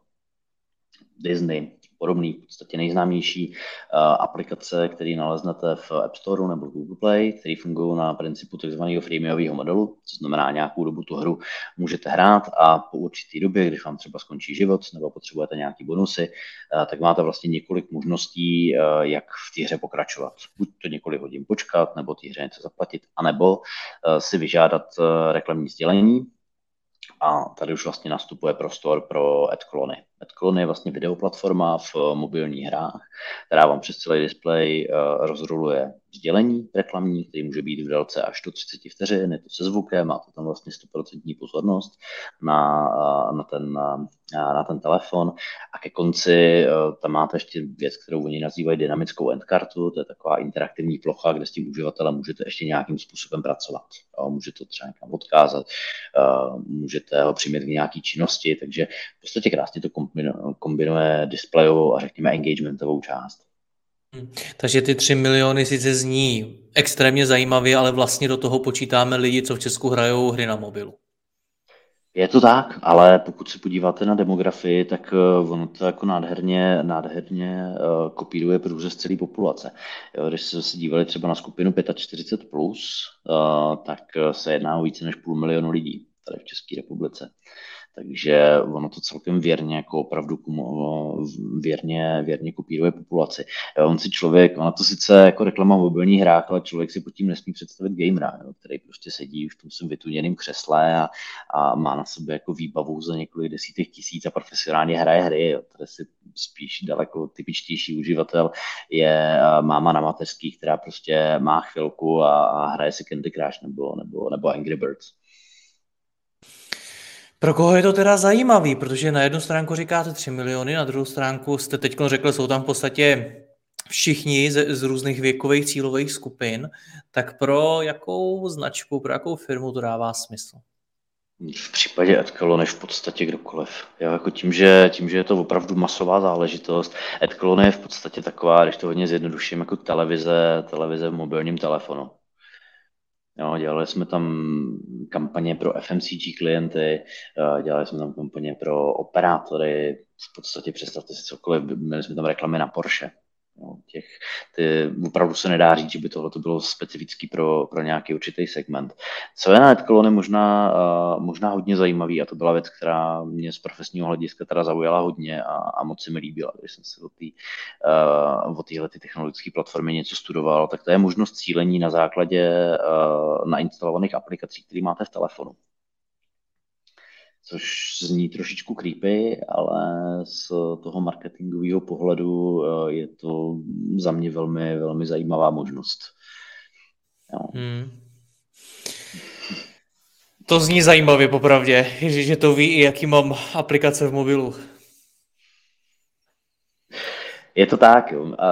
Disney, podobný, v podstatě nejznámější uh, aplikace, které naleznete v App Store nebo Google Play, které fungují na principu takzvaného freemiového modelu, to znamená nějakou dobu tu hru můžete hrát a po určitý době, když vám třeba skončí život nebo potřebujete nějaké bonusy, uh, tak máte vlastně několik možností, uh, jak v té hře pokračovat. Buď to několik hodin počkat, nebo té hře něco zaplatit, anebo uh, si vyžádat uh, reklamní sdělení. A tady už vlastně nastupuje prostor pro AdColony. AdColony je vlastně videoplatforma v mobilních hrách, která vám přes celý displej rozroluje sdělení reklamní, který může být v délce až do třicet vteřin, je to se zvukem, má to tam vlastně sto procent pozornost na, na, ten, na, na ten telefon. A ke konci tam máte ještě věc, kterou oni nazývají dynamickou endkartu, to je taková interaktivní plocha, kde s tím uživatelem můžete ještě nějakým způsobem pracovat. Můžete to třeba někam odkázat, můžete ho přimět k nějaký činnosti, takže v podstatě krásně to kombinuje displejovou a řekněme engagementovou část. Takže ty tři miliony sice zní extrémně zajímavě, ale vlastně do toho počítáme lidi, co v Česku hrajou hry na mobilu. Je to tak, ale pokud se podíváte na demografii, tak ono to jako nádherně, nádherně kopíruje průřez celé populace. Když se zase dívali třeba na skupinu čtyřicet pět plus, tak se jedná o více než půl milionu lidí tady v České republice. Takže ono to celkem věrně, jako opravdu věrně, věrně kopíruje populaci. On si člověk, ona to sice jako reklama v mobilních hrách, ale člověk si pod tím nesmí představit gamera, jo, který prostě sedí už v tom svém vytuněném křesle a, a má na sobě jako výbavu za několik desítek tisíc a profesionálně hraje hry. Jo. Tady si spíš daleko typičtější uživatel je máma na mateřský, která prostě má chvilku a, a hraje si Candy Crush nebo, nebo, nebo Angry Birds. Pro koho je to teda zajímavý, protože na jednu stránku říkáte tři miliony, na druhou stránku jste teď řekl, jsou tam v podstatě všichni z, z různých věkových cílových skupin, tak pro jakou značku, pro jakou firmu to dává smysl? V případě AdColony než v podstatě kdokoliv. Já jako tím, že, tím, že je to opravdu masová záležitost, AdColony je v podstatě taková, když to hodně zjednoduším, jako televize, televize v mobilním telefonu. Jo, dělali jsme tam kampaně pro F M C G klienty, dělali jsme tam kampaně pro operátory, v podstatě představte si cokoliv, měli jsme tam reklamy na Porsche. No, těch, ty, opravdu se nedá říct, že by tohle to bylo specifický pro, pro nějaký určitý segment. Co je na Adcolony možná, uh, možná hodně zajímavý, a to byla věc, která mě z profesního hlediska teda zaujala hodně a, a moc se mi líbila, když jsem se o téhle uh, technologické platformy něco studoval, tak to je možnost cílení na základě uh, nainstalovaných aplikací, které máte v telefonu. Což zní trošičku creepy, ale z toho marketingového pohledu je to za mě velmi, velmi zajímavá možnost. Jo. Hmm. To zní zajímavě, popravdě. Ježiš, že to ví, jaký mám aplikace v mobilu. Je to tak, jo. A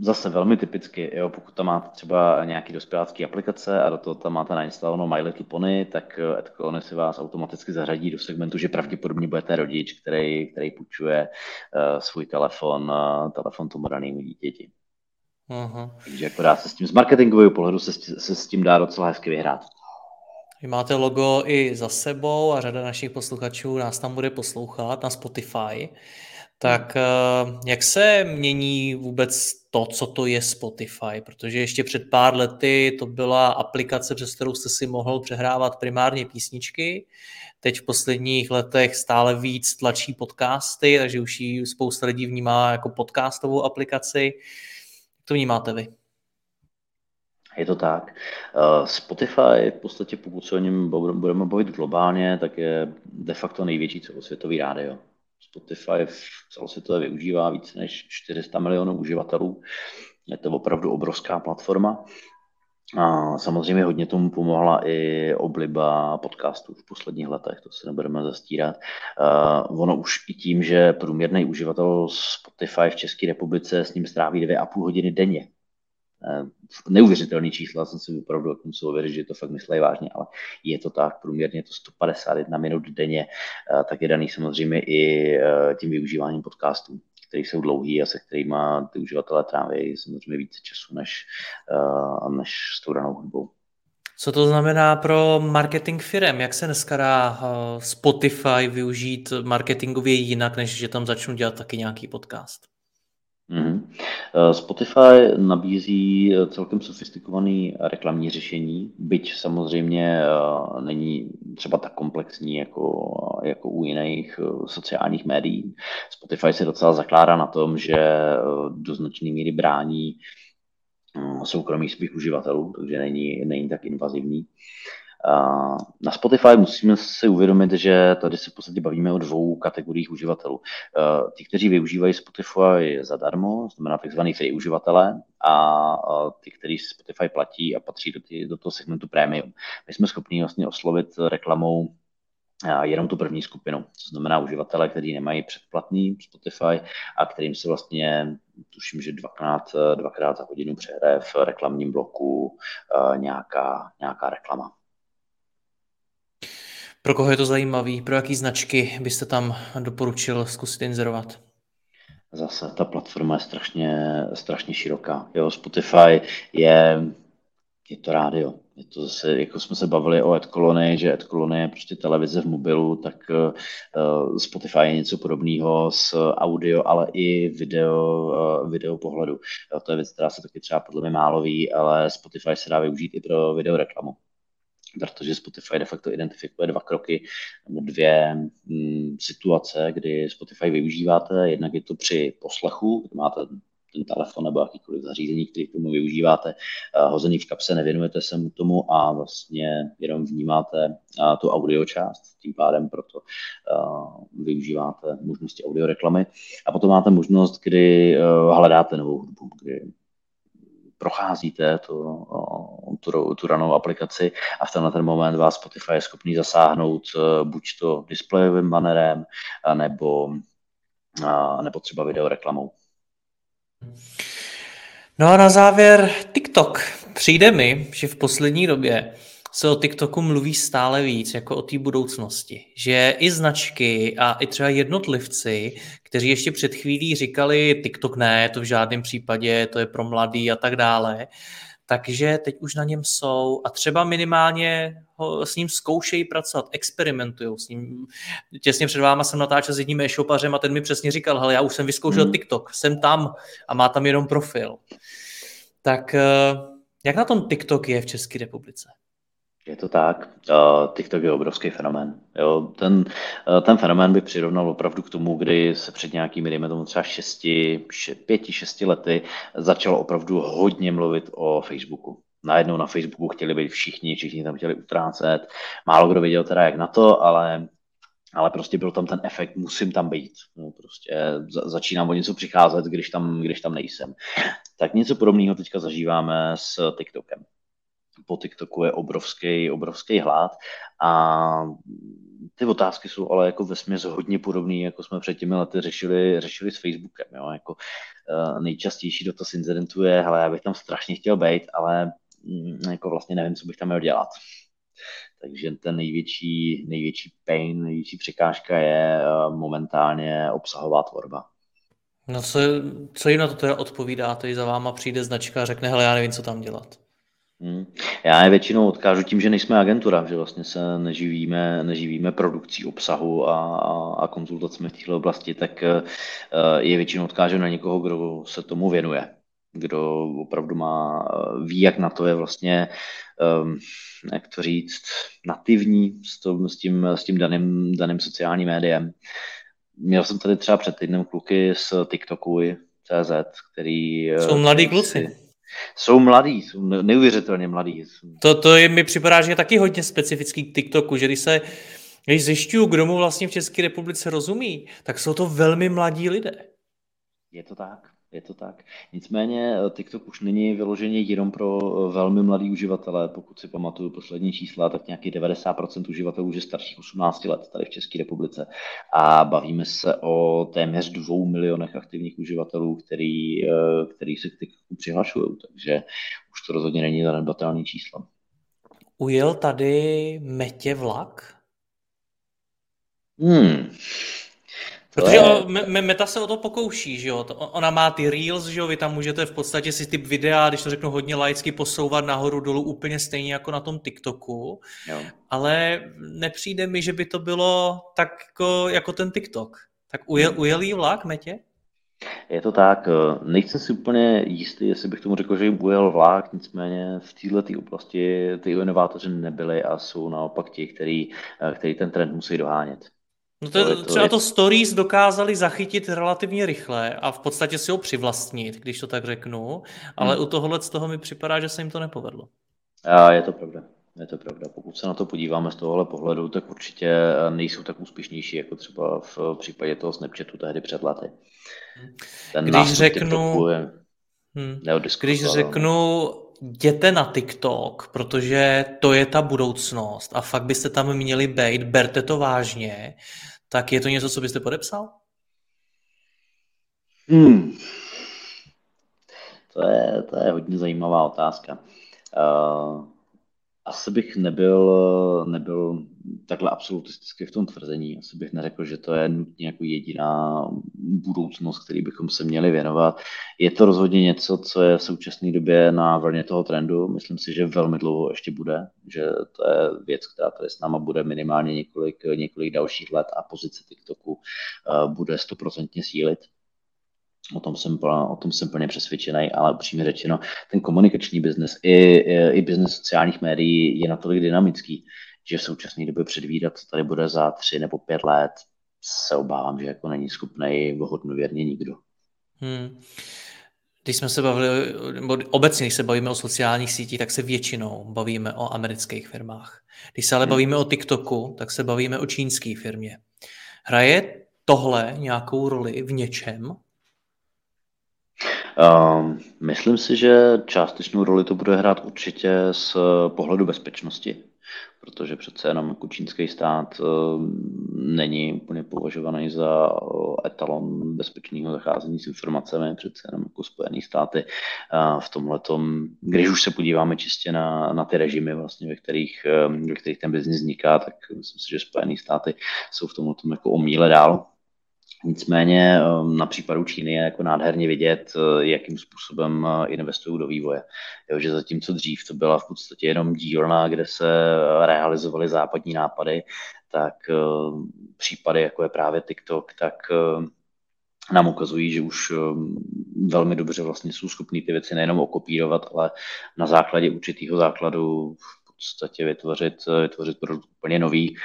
zase velmi typicky, jo, pokud tam máte třeba nějaký dospělácký aplikace a do toho tam máte nainstalovanou My Little Pony, tak Adcolony si vás automaticky zařadí do segmentu, že pravděpodobně budete rodič, který, který půjčuje uh, svůj telefon, uh, telefon tomu danému dítěti. Aha. Takže jako dá se s tím, z marketingového pohledu se, se s tím dá docela hezky vyhrát. Vy máte logo i za sebou a řada našich posluchačů nás tam bude poslouchat na Spotify. Tak jak se mění vůbec to, co to je Spotify? Protože ještě před pár lety to byla aplikace, přes kterou jste si mohl přehrávat primárně písničky. Teď v posledních letech stále víc tlačí podcasty, takže už ji spousta lidí vnímá jako podcastovou aplikaci. Jak to vnímáte vy? Je to tak. Spotify v podstatě, pokud se o něm budeme bavit globálně, tak je de facto největší celosvětový rádio. Spotify v celosvětové využívá více než čtyři sta milionů uživatelů. Je to opravdu obrovská platforma. A samozřejmě hodně tomu pomohla i obliba podcastů v posledních letech, to se nebudeme zastírat. Uh, ono už i tím, že průměrný uživatel Spotify v České republice s ním stráví dvě a půl hodiny denně. Neuvěřitelný čísla, jsem si opravdu musel uvěřit, že to fakt myslí vážně, ale je to tak, průměrně to sto padesát jedna minut denně, tak je daný samozřejmě i tím využíváním podcastů, které jsou dlouhý a se kterými ty uživatelé tráví samozřejmě více času než, než s tou danou hudbou. Co to znamená pro marketing firem? Jak se dneska dá Spotify využít marketingově jinak, než že tam začnu dělat taky nějaký podcast? Spotify nabízí celkem sofistikovaný reklamní řešení, byť samozřejmě není třeba tak komplexní jako, jako u jiných sociálních médií. Spotify se docela zakládá na tom, že do značné míry brání soukromí svých uživatelů, takže není, není tak invazivní. Na Spotify musíme si uvědomit, že tady se v podstatě bavíme o dvou kategoriích uživatelů. Ti, kteří využívají Spotify zadarmo, znamená takzvaný free uživatelé, a ty, kteří Spotify platí a patří do, ty, do toho segmentu premium. My jsme schopni vlastně oslovit reklamou jenom tu první skupinu, to znamená uživatelé, kteří nemají předplatný Spotify a kterým se vlastně, tuším, že dvakrát, dvakrát za hodinu přehraje v reklamním bloku nějaká, nějaká reklama. Pro koho je to zajímavý? Pro jaký značky byste tam doporučil zkusit inzerovat? Zase ta platforma je strašně, strašně široká. Jo, Spotify je, je to rádio. Je to zase, jako jsme se bavili o Adcolony, že Adcolony je prostě televize v mobilu, tak uh, Spotify je něco podobného s audio, ale i video, uh, video pohledu. Jo, to je věc, která se taky třeba podle mě málo ví, ale Spotify se dá využít i pro videoreklamu. Protože Spotify de facto identifikuje dva kroky nebo dvě m, situace, kdy Spotify využíváte. Jednak je to při poslechu, kdy máte ten telefon nebo jakýkoliv zařízení, který k tomu využíváte, hozený v kapse, nevěnujete se mu tomu a vlastně jenom vnímáte a, tu audio část, tím pádem proto a, využíváte možnosti audio reklamy. A potom máte možnost, kdy a, hledáte novou hudbu, kdy procházíte tu, tu, tu ranou aplikaci a v tenhle ten moment vás Spotify je schopný zasáhnout buď to displejovým bannerem, nebo, nebo třeba videoreklamou. No a na závěr TikTok. Přijde mi, že v poslední době se o TikToku mluví stále víc, jako o té budoucnosti. Že i značky a i třeba jednotlivci, kteří ještě před chvílí říkali TikTok ne, to v žádném případě, to je pro mladý a tak dále, takže teď už na něm jsou a třeba minimálně ho, s ním zkoušejí pracovat, experimentují s ním. Těsně před váma jsem natáčel s jedním e-shopařem a ten mi přesně říkal, hele, já už jsem vyzkoušel TikTok, jsem tam a má tam jenom profil. Tak jak na tom TikTok je v České republice? Je to tak. TikTok je obrovský fenomén. Jo, ten, ten fenomén by přirovnal opravdu k tomu, kdy se před nějakými, dejme tomu třeba šesti, še, pěti, šesti lety začalo opravdu hodně mluvit o Facebooku. Najednou na Facebooku chtěli být všichni, všichni tam chtěli utrácet. Málo kdo věděl teda jak na to, ale... ale prostě byl tam ten efekt, musím tam být. No, prostě za- začínám o něco přicházet, když tam, když tam nejsem. Tak něco podobného teďka zažíváme s TikTokem. Po TikToku je obrovský, obrovský hlad a ty otázky jsou ale jako vesměs hodně podobné, jako jsme před těmi lety řešili, řešili s Facebookem. Jo? Jako, uh, nejčastější dotaz incidentu je, hele, já bych tam strašně chtěl být, ale mm, jako vlastně nevím, co bych tam měl dělat. Takže ten největší, největší pain, největší překážka je momentálně obsahová tvorba. No co, co jim na to teda odpovídá? Tady za váma přijde značka a řekne, hele, já nevím, co tam dělat. Hmm. Já je většinou odkážu tím, že nejsme agentura, že vlastně se neživíme, neživíme produkcí obsahu a, a konzultacemi v této oblasti, tak je většinou odkážu na někoho, kdo se tomu věnuje. Kdo opravdu má, ví, jak na to je vlastně, um, jak to říct, nativní s, to, s tím, s tím daným, daným sociálním médiem. Měl jsem tady třeba před týdnem kluky z TikToku tečka cé zet, který... Jsou mladí kluci. Jsou mladí, jsou neuvěřitelně mladí. To, to je, mi připadá, že je taky hodně specifický k TikToku, že když se když zjišťuju, kdo mu vlastně v České republice rozumí, tak jsou to velmi mladí lidé. Je to tak. Je to tak. Nicméně TikTok už není vyloženě jenom pro velmi mladý uživatele. Pokud si pamatuju poslední čísla, tak nějaký devadesát procent uživatelů je starších osmnáct let tady v České republice. A bavíme se o téměř dvou milionech aktivních uživatelů, který, který se k TikToku přihlašují. Takže už to rozhodně není zanedbatelné číslo. Ujel tady Metě vlak? Hmm... Protože Meta se o to pokouší, že jo? Ona má ty reels, že jo? Vy tam můžete v podstatě si ty videa, když to řeknu hodně laicky, posouvat nahoru dolů úplně stejně jako na tom TikToku, jo. Ale nepřijde mi, že by to bylo tak jako, jako ten TikTok. Tak ujel, ujel jí vlak, Metě? Je to tak, nejsem si úplně jistý, jestli bych tomu řekl, že jim ujel vlak, nicméně v této oblasti ty inovátoři nebyli a jsou naopak ti, který, který ten trend musí dohánět. No to, to třeba to stories dokázali zachytit relativně rychle a v podstatě si ho přivlastnit, když to tak řeknu, ale hmm. u tohohle z toho mi připadá, že se jim to nepovedlo. A je to pravda, je to pravda. Pokud se na to podíváme z tohohle pohledu, tak určitě nejsou tak úspěšnější, jako třeba v případě toho Snapchatu tehdy před lety. Ten když řeknu, je... hmm. když řeknu, jděte na TikTok, protože to je ta budoucnost a fakt byste tam měli být, berte to vážně, tak je to něco, co byste podepsal? Hmm. To je, to je hodně zajímavá otázka. Uh, asi bych nebyl, nebyl takhle absolutisticky v tom tvrzení. Asi bych neřekl, že to je nutně jako jediná budoucnost, který bychom se měli věnovat. Je to rozhodně něco, co je v současné době na vlně toho trendu. Myslím si, že velmi dlouho ještě bude, že to je věc, která tady s náma bude minimálně několik, několik dalších let a pozice TikToku bude stoprocentně sílit. O tom jsem, o tom jsem plně přesvědčený, ale upřímně řečeno, ten komunikační biznes i, i biznes sociálních médií je natolik dynamický, že v současné době předvídat, co tady bude za tři nebo pět let, se obávám, že jako není schopný hodnověrně nikdo. Hmm. Když jsme se bavili, nebo obecně, když se bavíme o sociálních sítích, tak se většinou bavíme o amerických firmách. Když se ale hmm. bavíme o TikToku, tak se bavíme o čínské firmě. Hraje tohle nějakou roli v něčem? Um, myslím si, že částečnou roli to bude hrát určitě z pohledu bezpečnosti, protože přece jenom jako čínský stát uh, není úplně považovaný za uh, etalon bezpečného zacházení s informacemi, přece jenom jako Spojené státy uh, v tomhletom, když už se podíváme čistě na, na ty režimy, vlastně, ve, kterých, um, ve kterých ten biznis vzniká, tak myslím si, že Spojené státy jsou v tomhletom jako o míle dál. Nicméně na případu Číny je jako nádherně vidět, jakým způsobem investují do vývoje. Jo, že zatímco dřív to byla v podstatě jenom dílna, kde se realizovaly západní nápady, tak případy, jako je právě TikTok, tak nám ukazují, že už velmi dobře vlastně jsou schopní ty věci nejenom okopírovat, ale na základě určitého základu v podstatě vytvořit, vytvořit produkt úplně nový.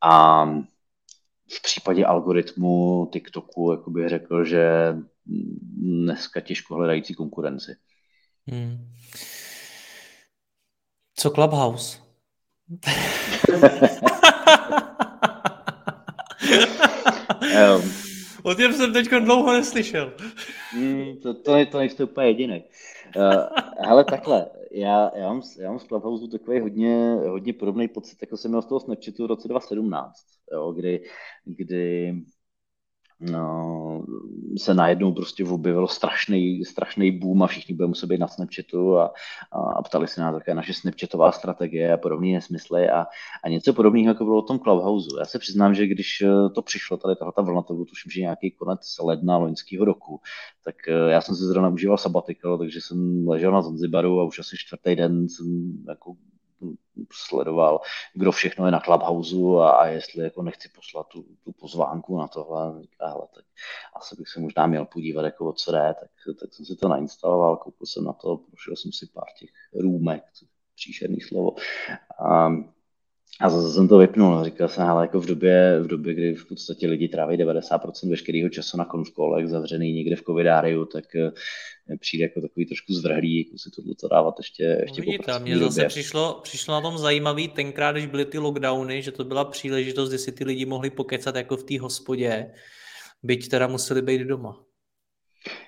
A v případě algoritmu TikToku jako bych řekl, že dneska těžko hledající konkurenci. Hmm. Co Clubhouse? um. O těm jsem teď dlouho neslyšel. Mm, to, to, to nejste úplně jediný. Hele, uh, takhle, já, já, mám, já mám z Clubhouse takový hodně, hodně podobný pocit, jako jsem měl z toho Snapchatu v roce dva tisíce sedmnáct, jo, kdy, kdy no, se najednou prostě objevil strašný, strašný boom a všichni budeme muset být na Snapchatu a, a, a ptali se na také naše Snapchatová strategie a podobné nesmysly a, a něco podobného, jako bylo o tom Clubhouse. Já se přiznám, že když to přišlo, tady tato vlna, to bylo tuším, že nějaký konec ledna loňského roku, tak já jsem se zrovna užíval sabbatical, takže jsem ležel na Zanzibaru a už asi čtvrtý den jsem jako sledoval, kdo všechno je na Clubhouse a, a jestli jako nechci poslat tu, tu pozvánku na tohle, hele, tak asi bych se možná měl podívat, jako o co jde, tak, tak jsem si to nainstaloval, koupil jsem na to, prošel jsem si pár těch růmek, příšerný slovo, a, a zase jsem to vypnul, říkal jsem, hele, jako v době, v době, kdy v podstatě lidi tráví devadesát procent veškerého času na konfkolech, zavřený někde v covidáriu, tak přijde jako takový trošku zvrhlý, jako si tohleto dávat ještě, ještě po pracovní době. Mně zase přišlo, přišlo na tom zajímavý tenkrát, když byly ty lockdowny, že to byla příležitost, kdy si ty lidi mohli pokecat jako v té hospodě, byť teda museli být doma.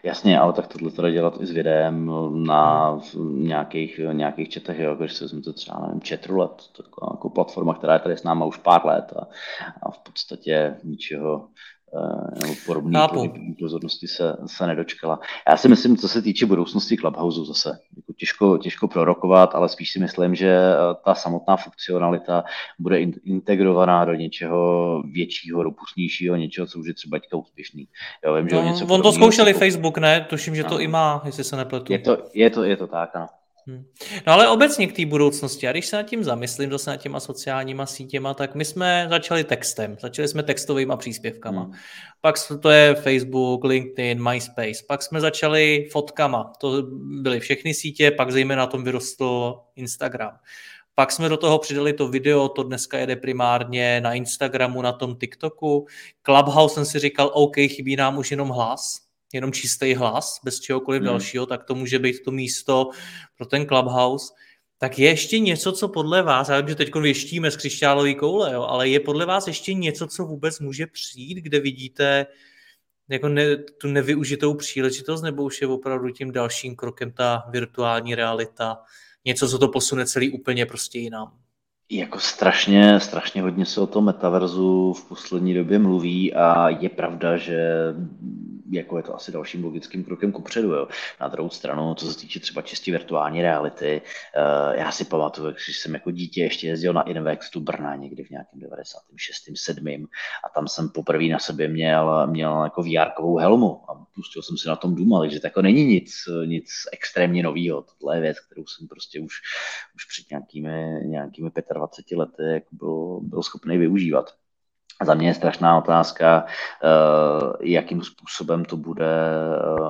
Jasně, ale tak tohle teda dělat i s videem na nějakých, nějakých četech, jo, když se vezmete třeba, nevím, Chatrulet, taková jako platforma, která je tady s náma už pár let a, a v podstatě ničeho nebo podobné pozornosti se, se nedočkala. Já si myslím, co se týče budoucnosti Clubhouse zase, jako těžko, těžko prorokovat, ale spíš si myslím, že ta samotná funkcionalita bude in, integrovaná do něčeho většího, robustnějšího, něčeho, co už je třeba teďka úspěšný. Já vím, že no, něco on to zkoušeli Facebook, ne? Tuším, že no. To i má, jestli se nepletu. Je to, je to, je to tak, ano. Hmm. No ale obecně k té budoucnosti, a když se nad tím zamyslím, zase nad těma sociálníma sítěma, tak my jsme začali textem, začali jsme textovýma příspěvkama, hmm. pak to je Facebook, LinkedIn, MySpace, pak jsme začali fotkama, to byly všechny sítě, pak zejména na tom vyrostl Instagram. Pak jsme do toho přidali to video, to dneska jede primárně na Instagramu, na tom TikToku. Clubhouse jsem si říkal, OK, chybí nám už jenom hlas. Jenom čistý hlas, bez čehokoliv hmm. dalšího, tak to může být to místo pro ten Clubhouse. Tak je ještě něco, co podle vás, já vím, že teď věštíme z křišťálové koule, jo, ale je podle vás ještě něco, co vůbec může přijít, kde vidíte jako ne, tu nevyužitou příležitost, nebo už je opravdu tím dalším krokem ta virtuální realita, něco, co to posune celý úplně prostě jinam? Jako strašně, strašně hodně se o tom metaverzu v poslední době mluví a je pravda, že jako je to asi dalším logickým krokem kupředu. Jo. Na druhou stranu, co se týče třeba čistě virtuální reality, já si pamatuju, když jsem jako dítě ještě jezdil na Invex do Brna někdy v nějakém devadesátém šestém sedmém a tam jsem poprvé na sobě měl, měl jako vé erkovou helmu a pustil jsem si na tom Duma, takže to jako není nic, nic extrémně novýho. Tohle je věc, kterou jsem prostě už, už před nějakými, nějakými dvaceti pěti lety jako byl, byl schopný využívat. Za mě je strašná otázka, jakým způsobem to bude,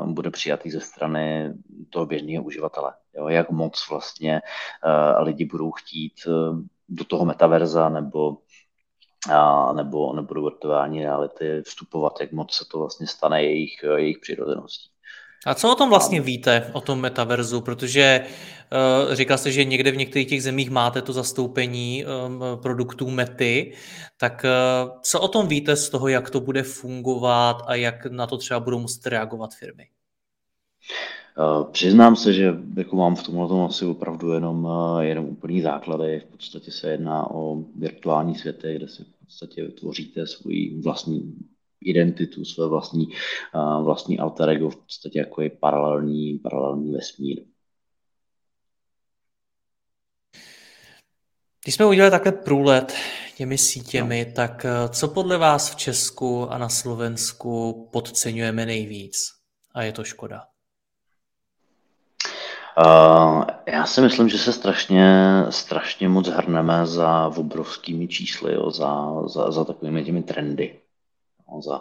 bude přijatý ze strany toho běžného uživatele. Jo, jak moc vlastně lidi budou chtít do toho metaverza nebo A nebo, nebo do virtuální reality vstupovat, jak moc se to vlastně stane jejich, jejich přirozeností. A co o tom vlastně víte, o tom metaverzu? Protože uh, říkal jste, že někde v některých těch zemích máte to zastoupení um, produktů mety, tak uh, co o tom víte z toho, jak to bude fungovat a jak na to třeba budou muset reagovat firmy? Přiznám se, že jako mám v tomhle tom asi opravdu jenom, jenom úplný základy. V podstatě se jedná o virtuální světy, kde si v podstatě vytvoříte svoji vlastní identitu, své vlastní, vlastní alter ego, v podstatě jako je paralelní, paralelní vesmír. Když jsme udělali takhle průlet těmi sítěmi, no. Tak co podle vás v Česku a na Slovensku podceňujeme nejvíc? A je to škoda. Uh, já si myslím, že se strašně, strašně moc hrneme za obrovskými čísly, jo, za, za, za takovými těmi trendy. No, za,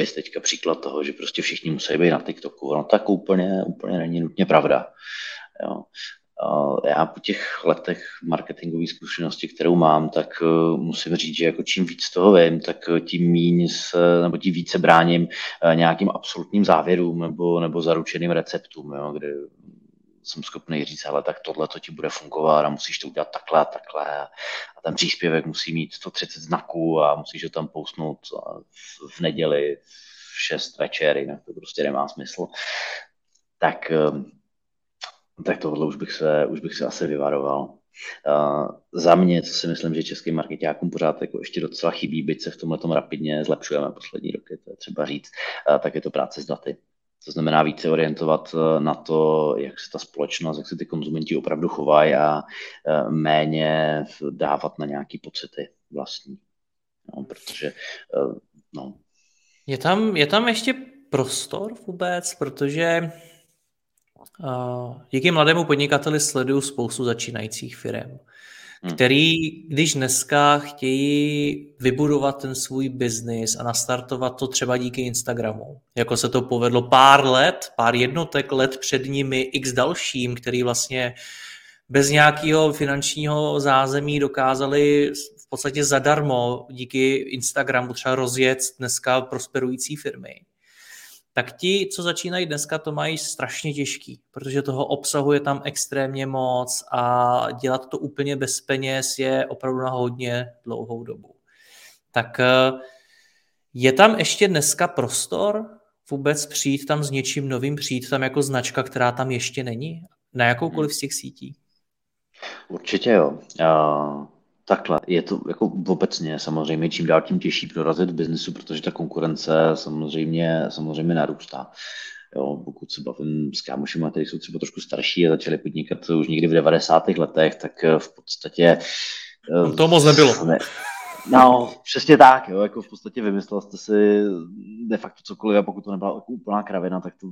víš teďka příklad toho, že prostě všichni musí být na TikToku. No tak úplně, úplně není nutně pravda. Jo. Já po těch letech marketingové zkušenosti, kterou mám, tak musím říct, že jako čím víc toho vím, tak tím míň se, nebo tím více bráním nějakým absolutním závěrům nebo, nebo zaručeným receptům, jo, kde jsem schopný říct, hele, tak tohle to ti bude fungovat a musíš to udělat takhle a takhle a ten příspěvek musí mít sto třicet znaků a musíš ho tam postnout v neděli v šest večer, jinak to prostě nemá smysl. Tak... Tak tohle už bych se, už bych se asi vyvaroval. Uh, za mě, co si myslím, že českým marketákům pořád jako ještě docela chybí, byť se v tomhletom rapidně zlepšujeme poslední roky, to je třeba říct, uh, tak je to práce s daty. To znamená více orientovat na to, jak se ta společnost, jak se ty konzumenti opravdu chovají a uh, méně dávat na nějaké pocity vlastní. No, protože, uh, no. Je tam, je tam ještě prostor vůbec, protože... Díky mladému podnikateli sleduju spoustu začínajících firem, který, když dneska chtějí vybudovat ten svůj biznis a nastartovat to třeba díky Instagramu, jako se to povedlo pár let, pár jednotek let před nimi x dalším, který vlastně bez nějakého finančního zázemí dokázali v podstatě zadarmo díky Instagramu třeba rozjet dneska prosperující firmy. Tak ti, co začínají dneska, to mají strašně těžký, protože toho obsahu je tam extrémně moc a dělat to úplně bez peněz je opravdu na hodně dlouhou dobu. Tak je tam ještě dneska prostor vůbec přijít tam s něčím novým, přijít tam jako značka, která tam ještě není? Na jakoukoliv z těch sítí? Určitě jo. Uh... Takhle, je to jako obecně samozřejmě čím dál tím těžší prorazit v biznesu, protože ta konkurence samozřejmě, samozřejmě narůstá. Jo, pokud se bavím s kámošima, kteří jsou třeba trošku starší a začali podnikat už někdy v devadesátých letech, tak v podstatě... To moc nebylo. Ne, no, přesně tak, jo, jako v podstatě vymyslel jste si de facto cokoliv a pokud to nebyla jako úplná kravina, tak to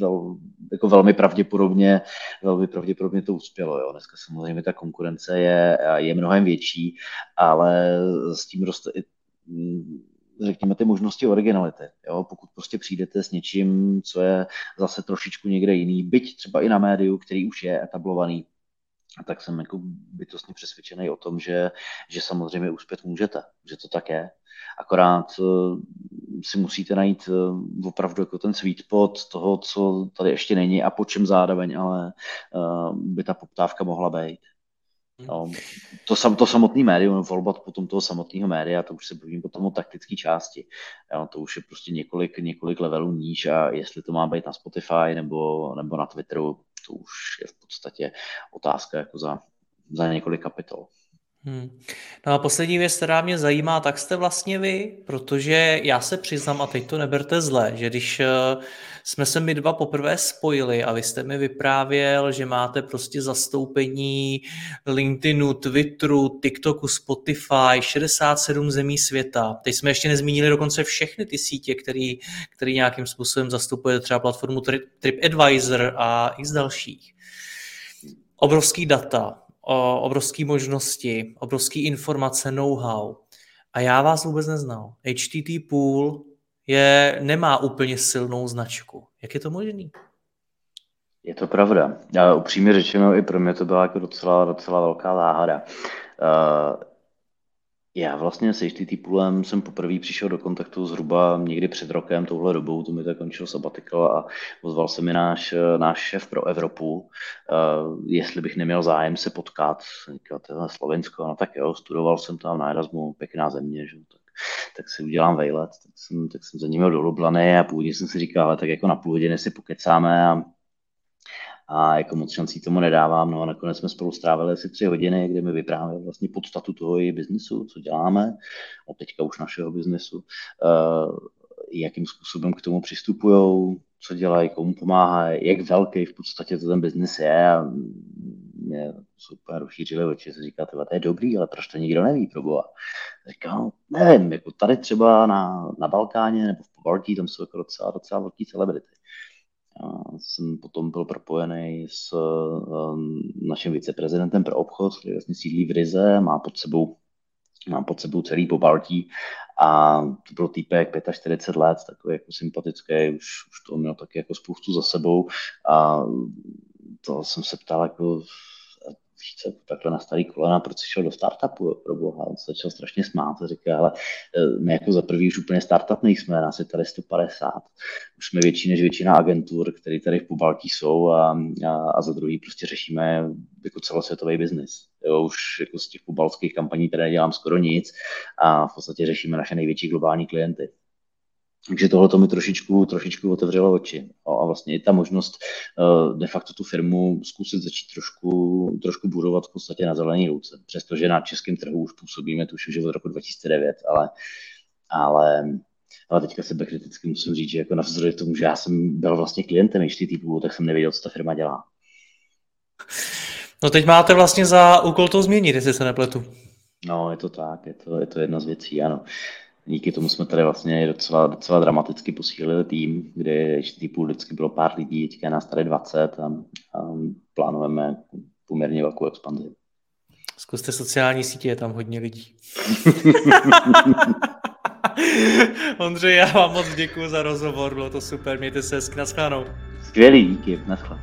vel, jako velmi pravděpodobně, velmi pravděpodobně to uspělo. Jo. Dneska samozřejmě ta konkurence je, je mnohem větší, ale s tím roste i, řekněme, ty možnosti originality. Jo. Pokud prostě přijdete s něčím, co je zase trošičku někde jiný, byť třeba i na médiu, který už je etablovaný, tak jsem jako bytostně přesvědčený o tom, že, že samozřejmě uspět můžete, že to tak je. Akorát si musíte najít opravdu jako ten sweet spot toho, co tady ještě není a po čem zároveň, ale by ta poptávka mohla být. No, to, sam, to samotný médium, volba potom toho samotného média, to už se bavím potom o taktické části. Jo, to už je prostě několik, několik levelů níž a jestli to má být na Spotify nebo, nebo na Twitteru, to už je v podstatě otázka jako za, za několik kapitol. Hmm. No a poslední věc, která mě zajímá, tak jste vlastně vy, protože já se přiznám, a teď to neberte zle, že když jsme se my dva poprvé spojili a vy jste mi vyprávěl, že máte prostě zastoupení LinkedInu, Twitteru, TikToku, Spotify, šedesát sedm zemí světa. Teď jsme ještě nezmínili dokonce všechny ty sítě, který, který nějakým způsobem zastupuje třeba platformu TripAdvisor a i z dalších. Obrovský data. Obrovské možnosti, obrovské informace, know-how. A já vás vůbec neznal. há té té Pool je, nemá úplně silnou značku. Jak je to možný? Je to pravda. Já upřímně řečeno, i pro mě to byla jako docela, docela velká záhada. Uh, já vlastně s há té té Poolem jsem poprvé přišel do kontaktu zhruba někdy před rokem, touhle dobou, to mi to končil sabbatical a pozval se mi náš, náš šéf pro Evropu, uh, jestli bych neměl zájem se potkat, říkal, to je Slovensko, no tak jo, studoval jsem tam na Erasmu, pěkná země, že? Tak, tak si udělám vejlet, tak jsem, tak jsem za ním jel do Lublany a původně jsem si říkal, ale tak jako na půl hodiny si pokecáme a a jako moc šancí tomu nedávám. No a nakonec jsme spolu strávili asi tři hodiny, kde mi vyprávěl vlastně podstatu toho její biznesu, co děláme, od teďka už našeho biznesu, uh, jakým způsobem k tomu přistupujou, co dělají, komu pomáhají, jak velký v podstatě to ten biznes je a mě super ušířily oči, se říká, to je dobrý, ale proč to nikdo neví, pro boha. Říkám, nevím, jako tady třeba na, na Balkáně nebo v Pobaltí, tam jsou jako docela, docela velký celebrity. Já jsem potom byl propojený s um, naším viceprezidentem pro obchod, který vlastně sídlí v Rize, má pod sebou Mám pod sebou celý Pobaltí a to byl týpek čtyřicet pět let, takový jako sympatický, už, už to měl taky jako spoustu za sebou a to jsem se ptal jako více, takhle na starý kolena, proč jsi šel do startupu, pro boha, on se začal strašně smát a říká, ale my jako za prvý už úplně startup nejsme, nás je tady sto padesát, už jsme větší než většina agentur, které tady v Pobaltí jsou a, a, a za druhý prostě řešíme jako celosvětový biznis. Jo, už jako z těch pobaltských kampaní tady nedělám skoro nic a v podstatě řešíme naše největší globální klienty. Takže tohle to mi trošičku, trošičku otevřelo oči. A vlastně i ta možnost de facto tu firmu zkusit začít trošku, trošku budovat v podstatě na zelený louce. Přestože na českém trhu už působíme, to už je od roku dva tisíce devět, ale, ale, ale teďka sebe kriticky musím říct, že jako navzdory tomu, že já jsem byl vlastně klientem ještě týpů, tak jsem nevěděl, co ta firma dělá. No teď máte vlastně za úkol to změnit, jestli se nepletu. No, je to tak, je to, je to jedna z věcí, ano. Díky tomu jsme tady vlastně docela, docela dramaticky posílili tým, kde ještě týpů vždycky bylo pár lidí, teďka je nás tady dvacet a, a plánujeme poměrně velkou expanzi. Zkuste sociální sítě, je tam hodně lidí. Ondřej, já vám moc děkuju za rozhovor, bylo to super, mějte se hezky, naschledanou. Skvělý, díky, naschledanou.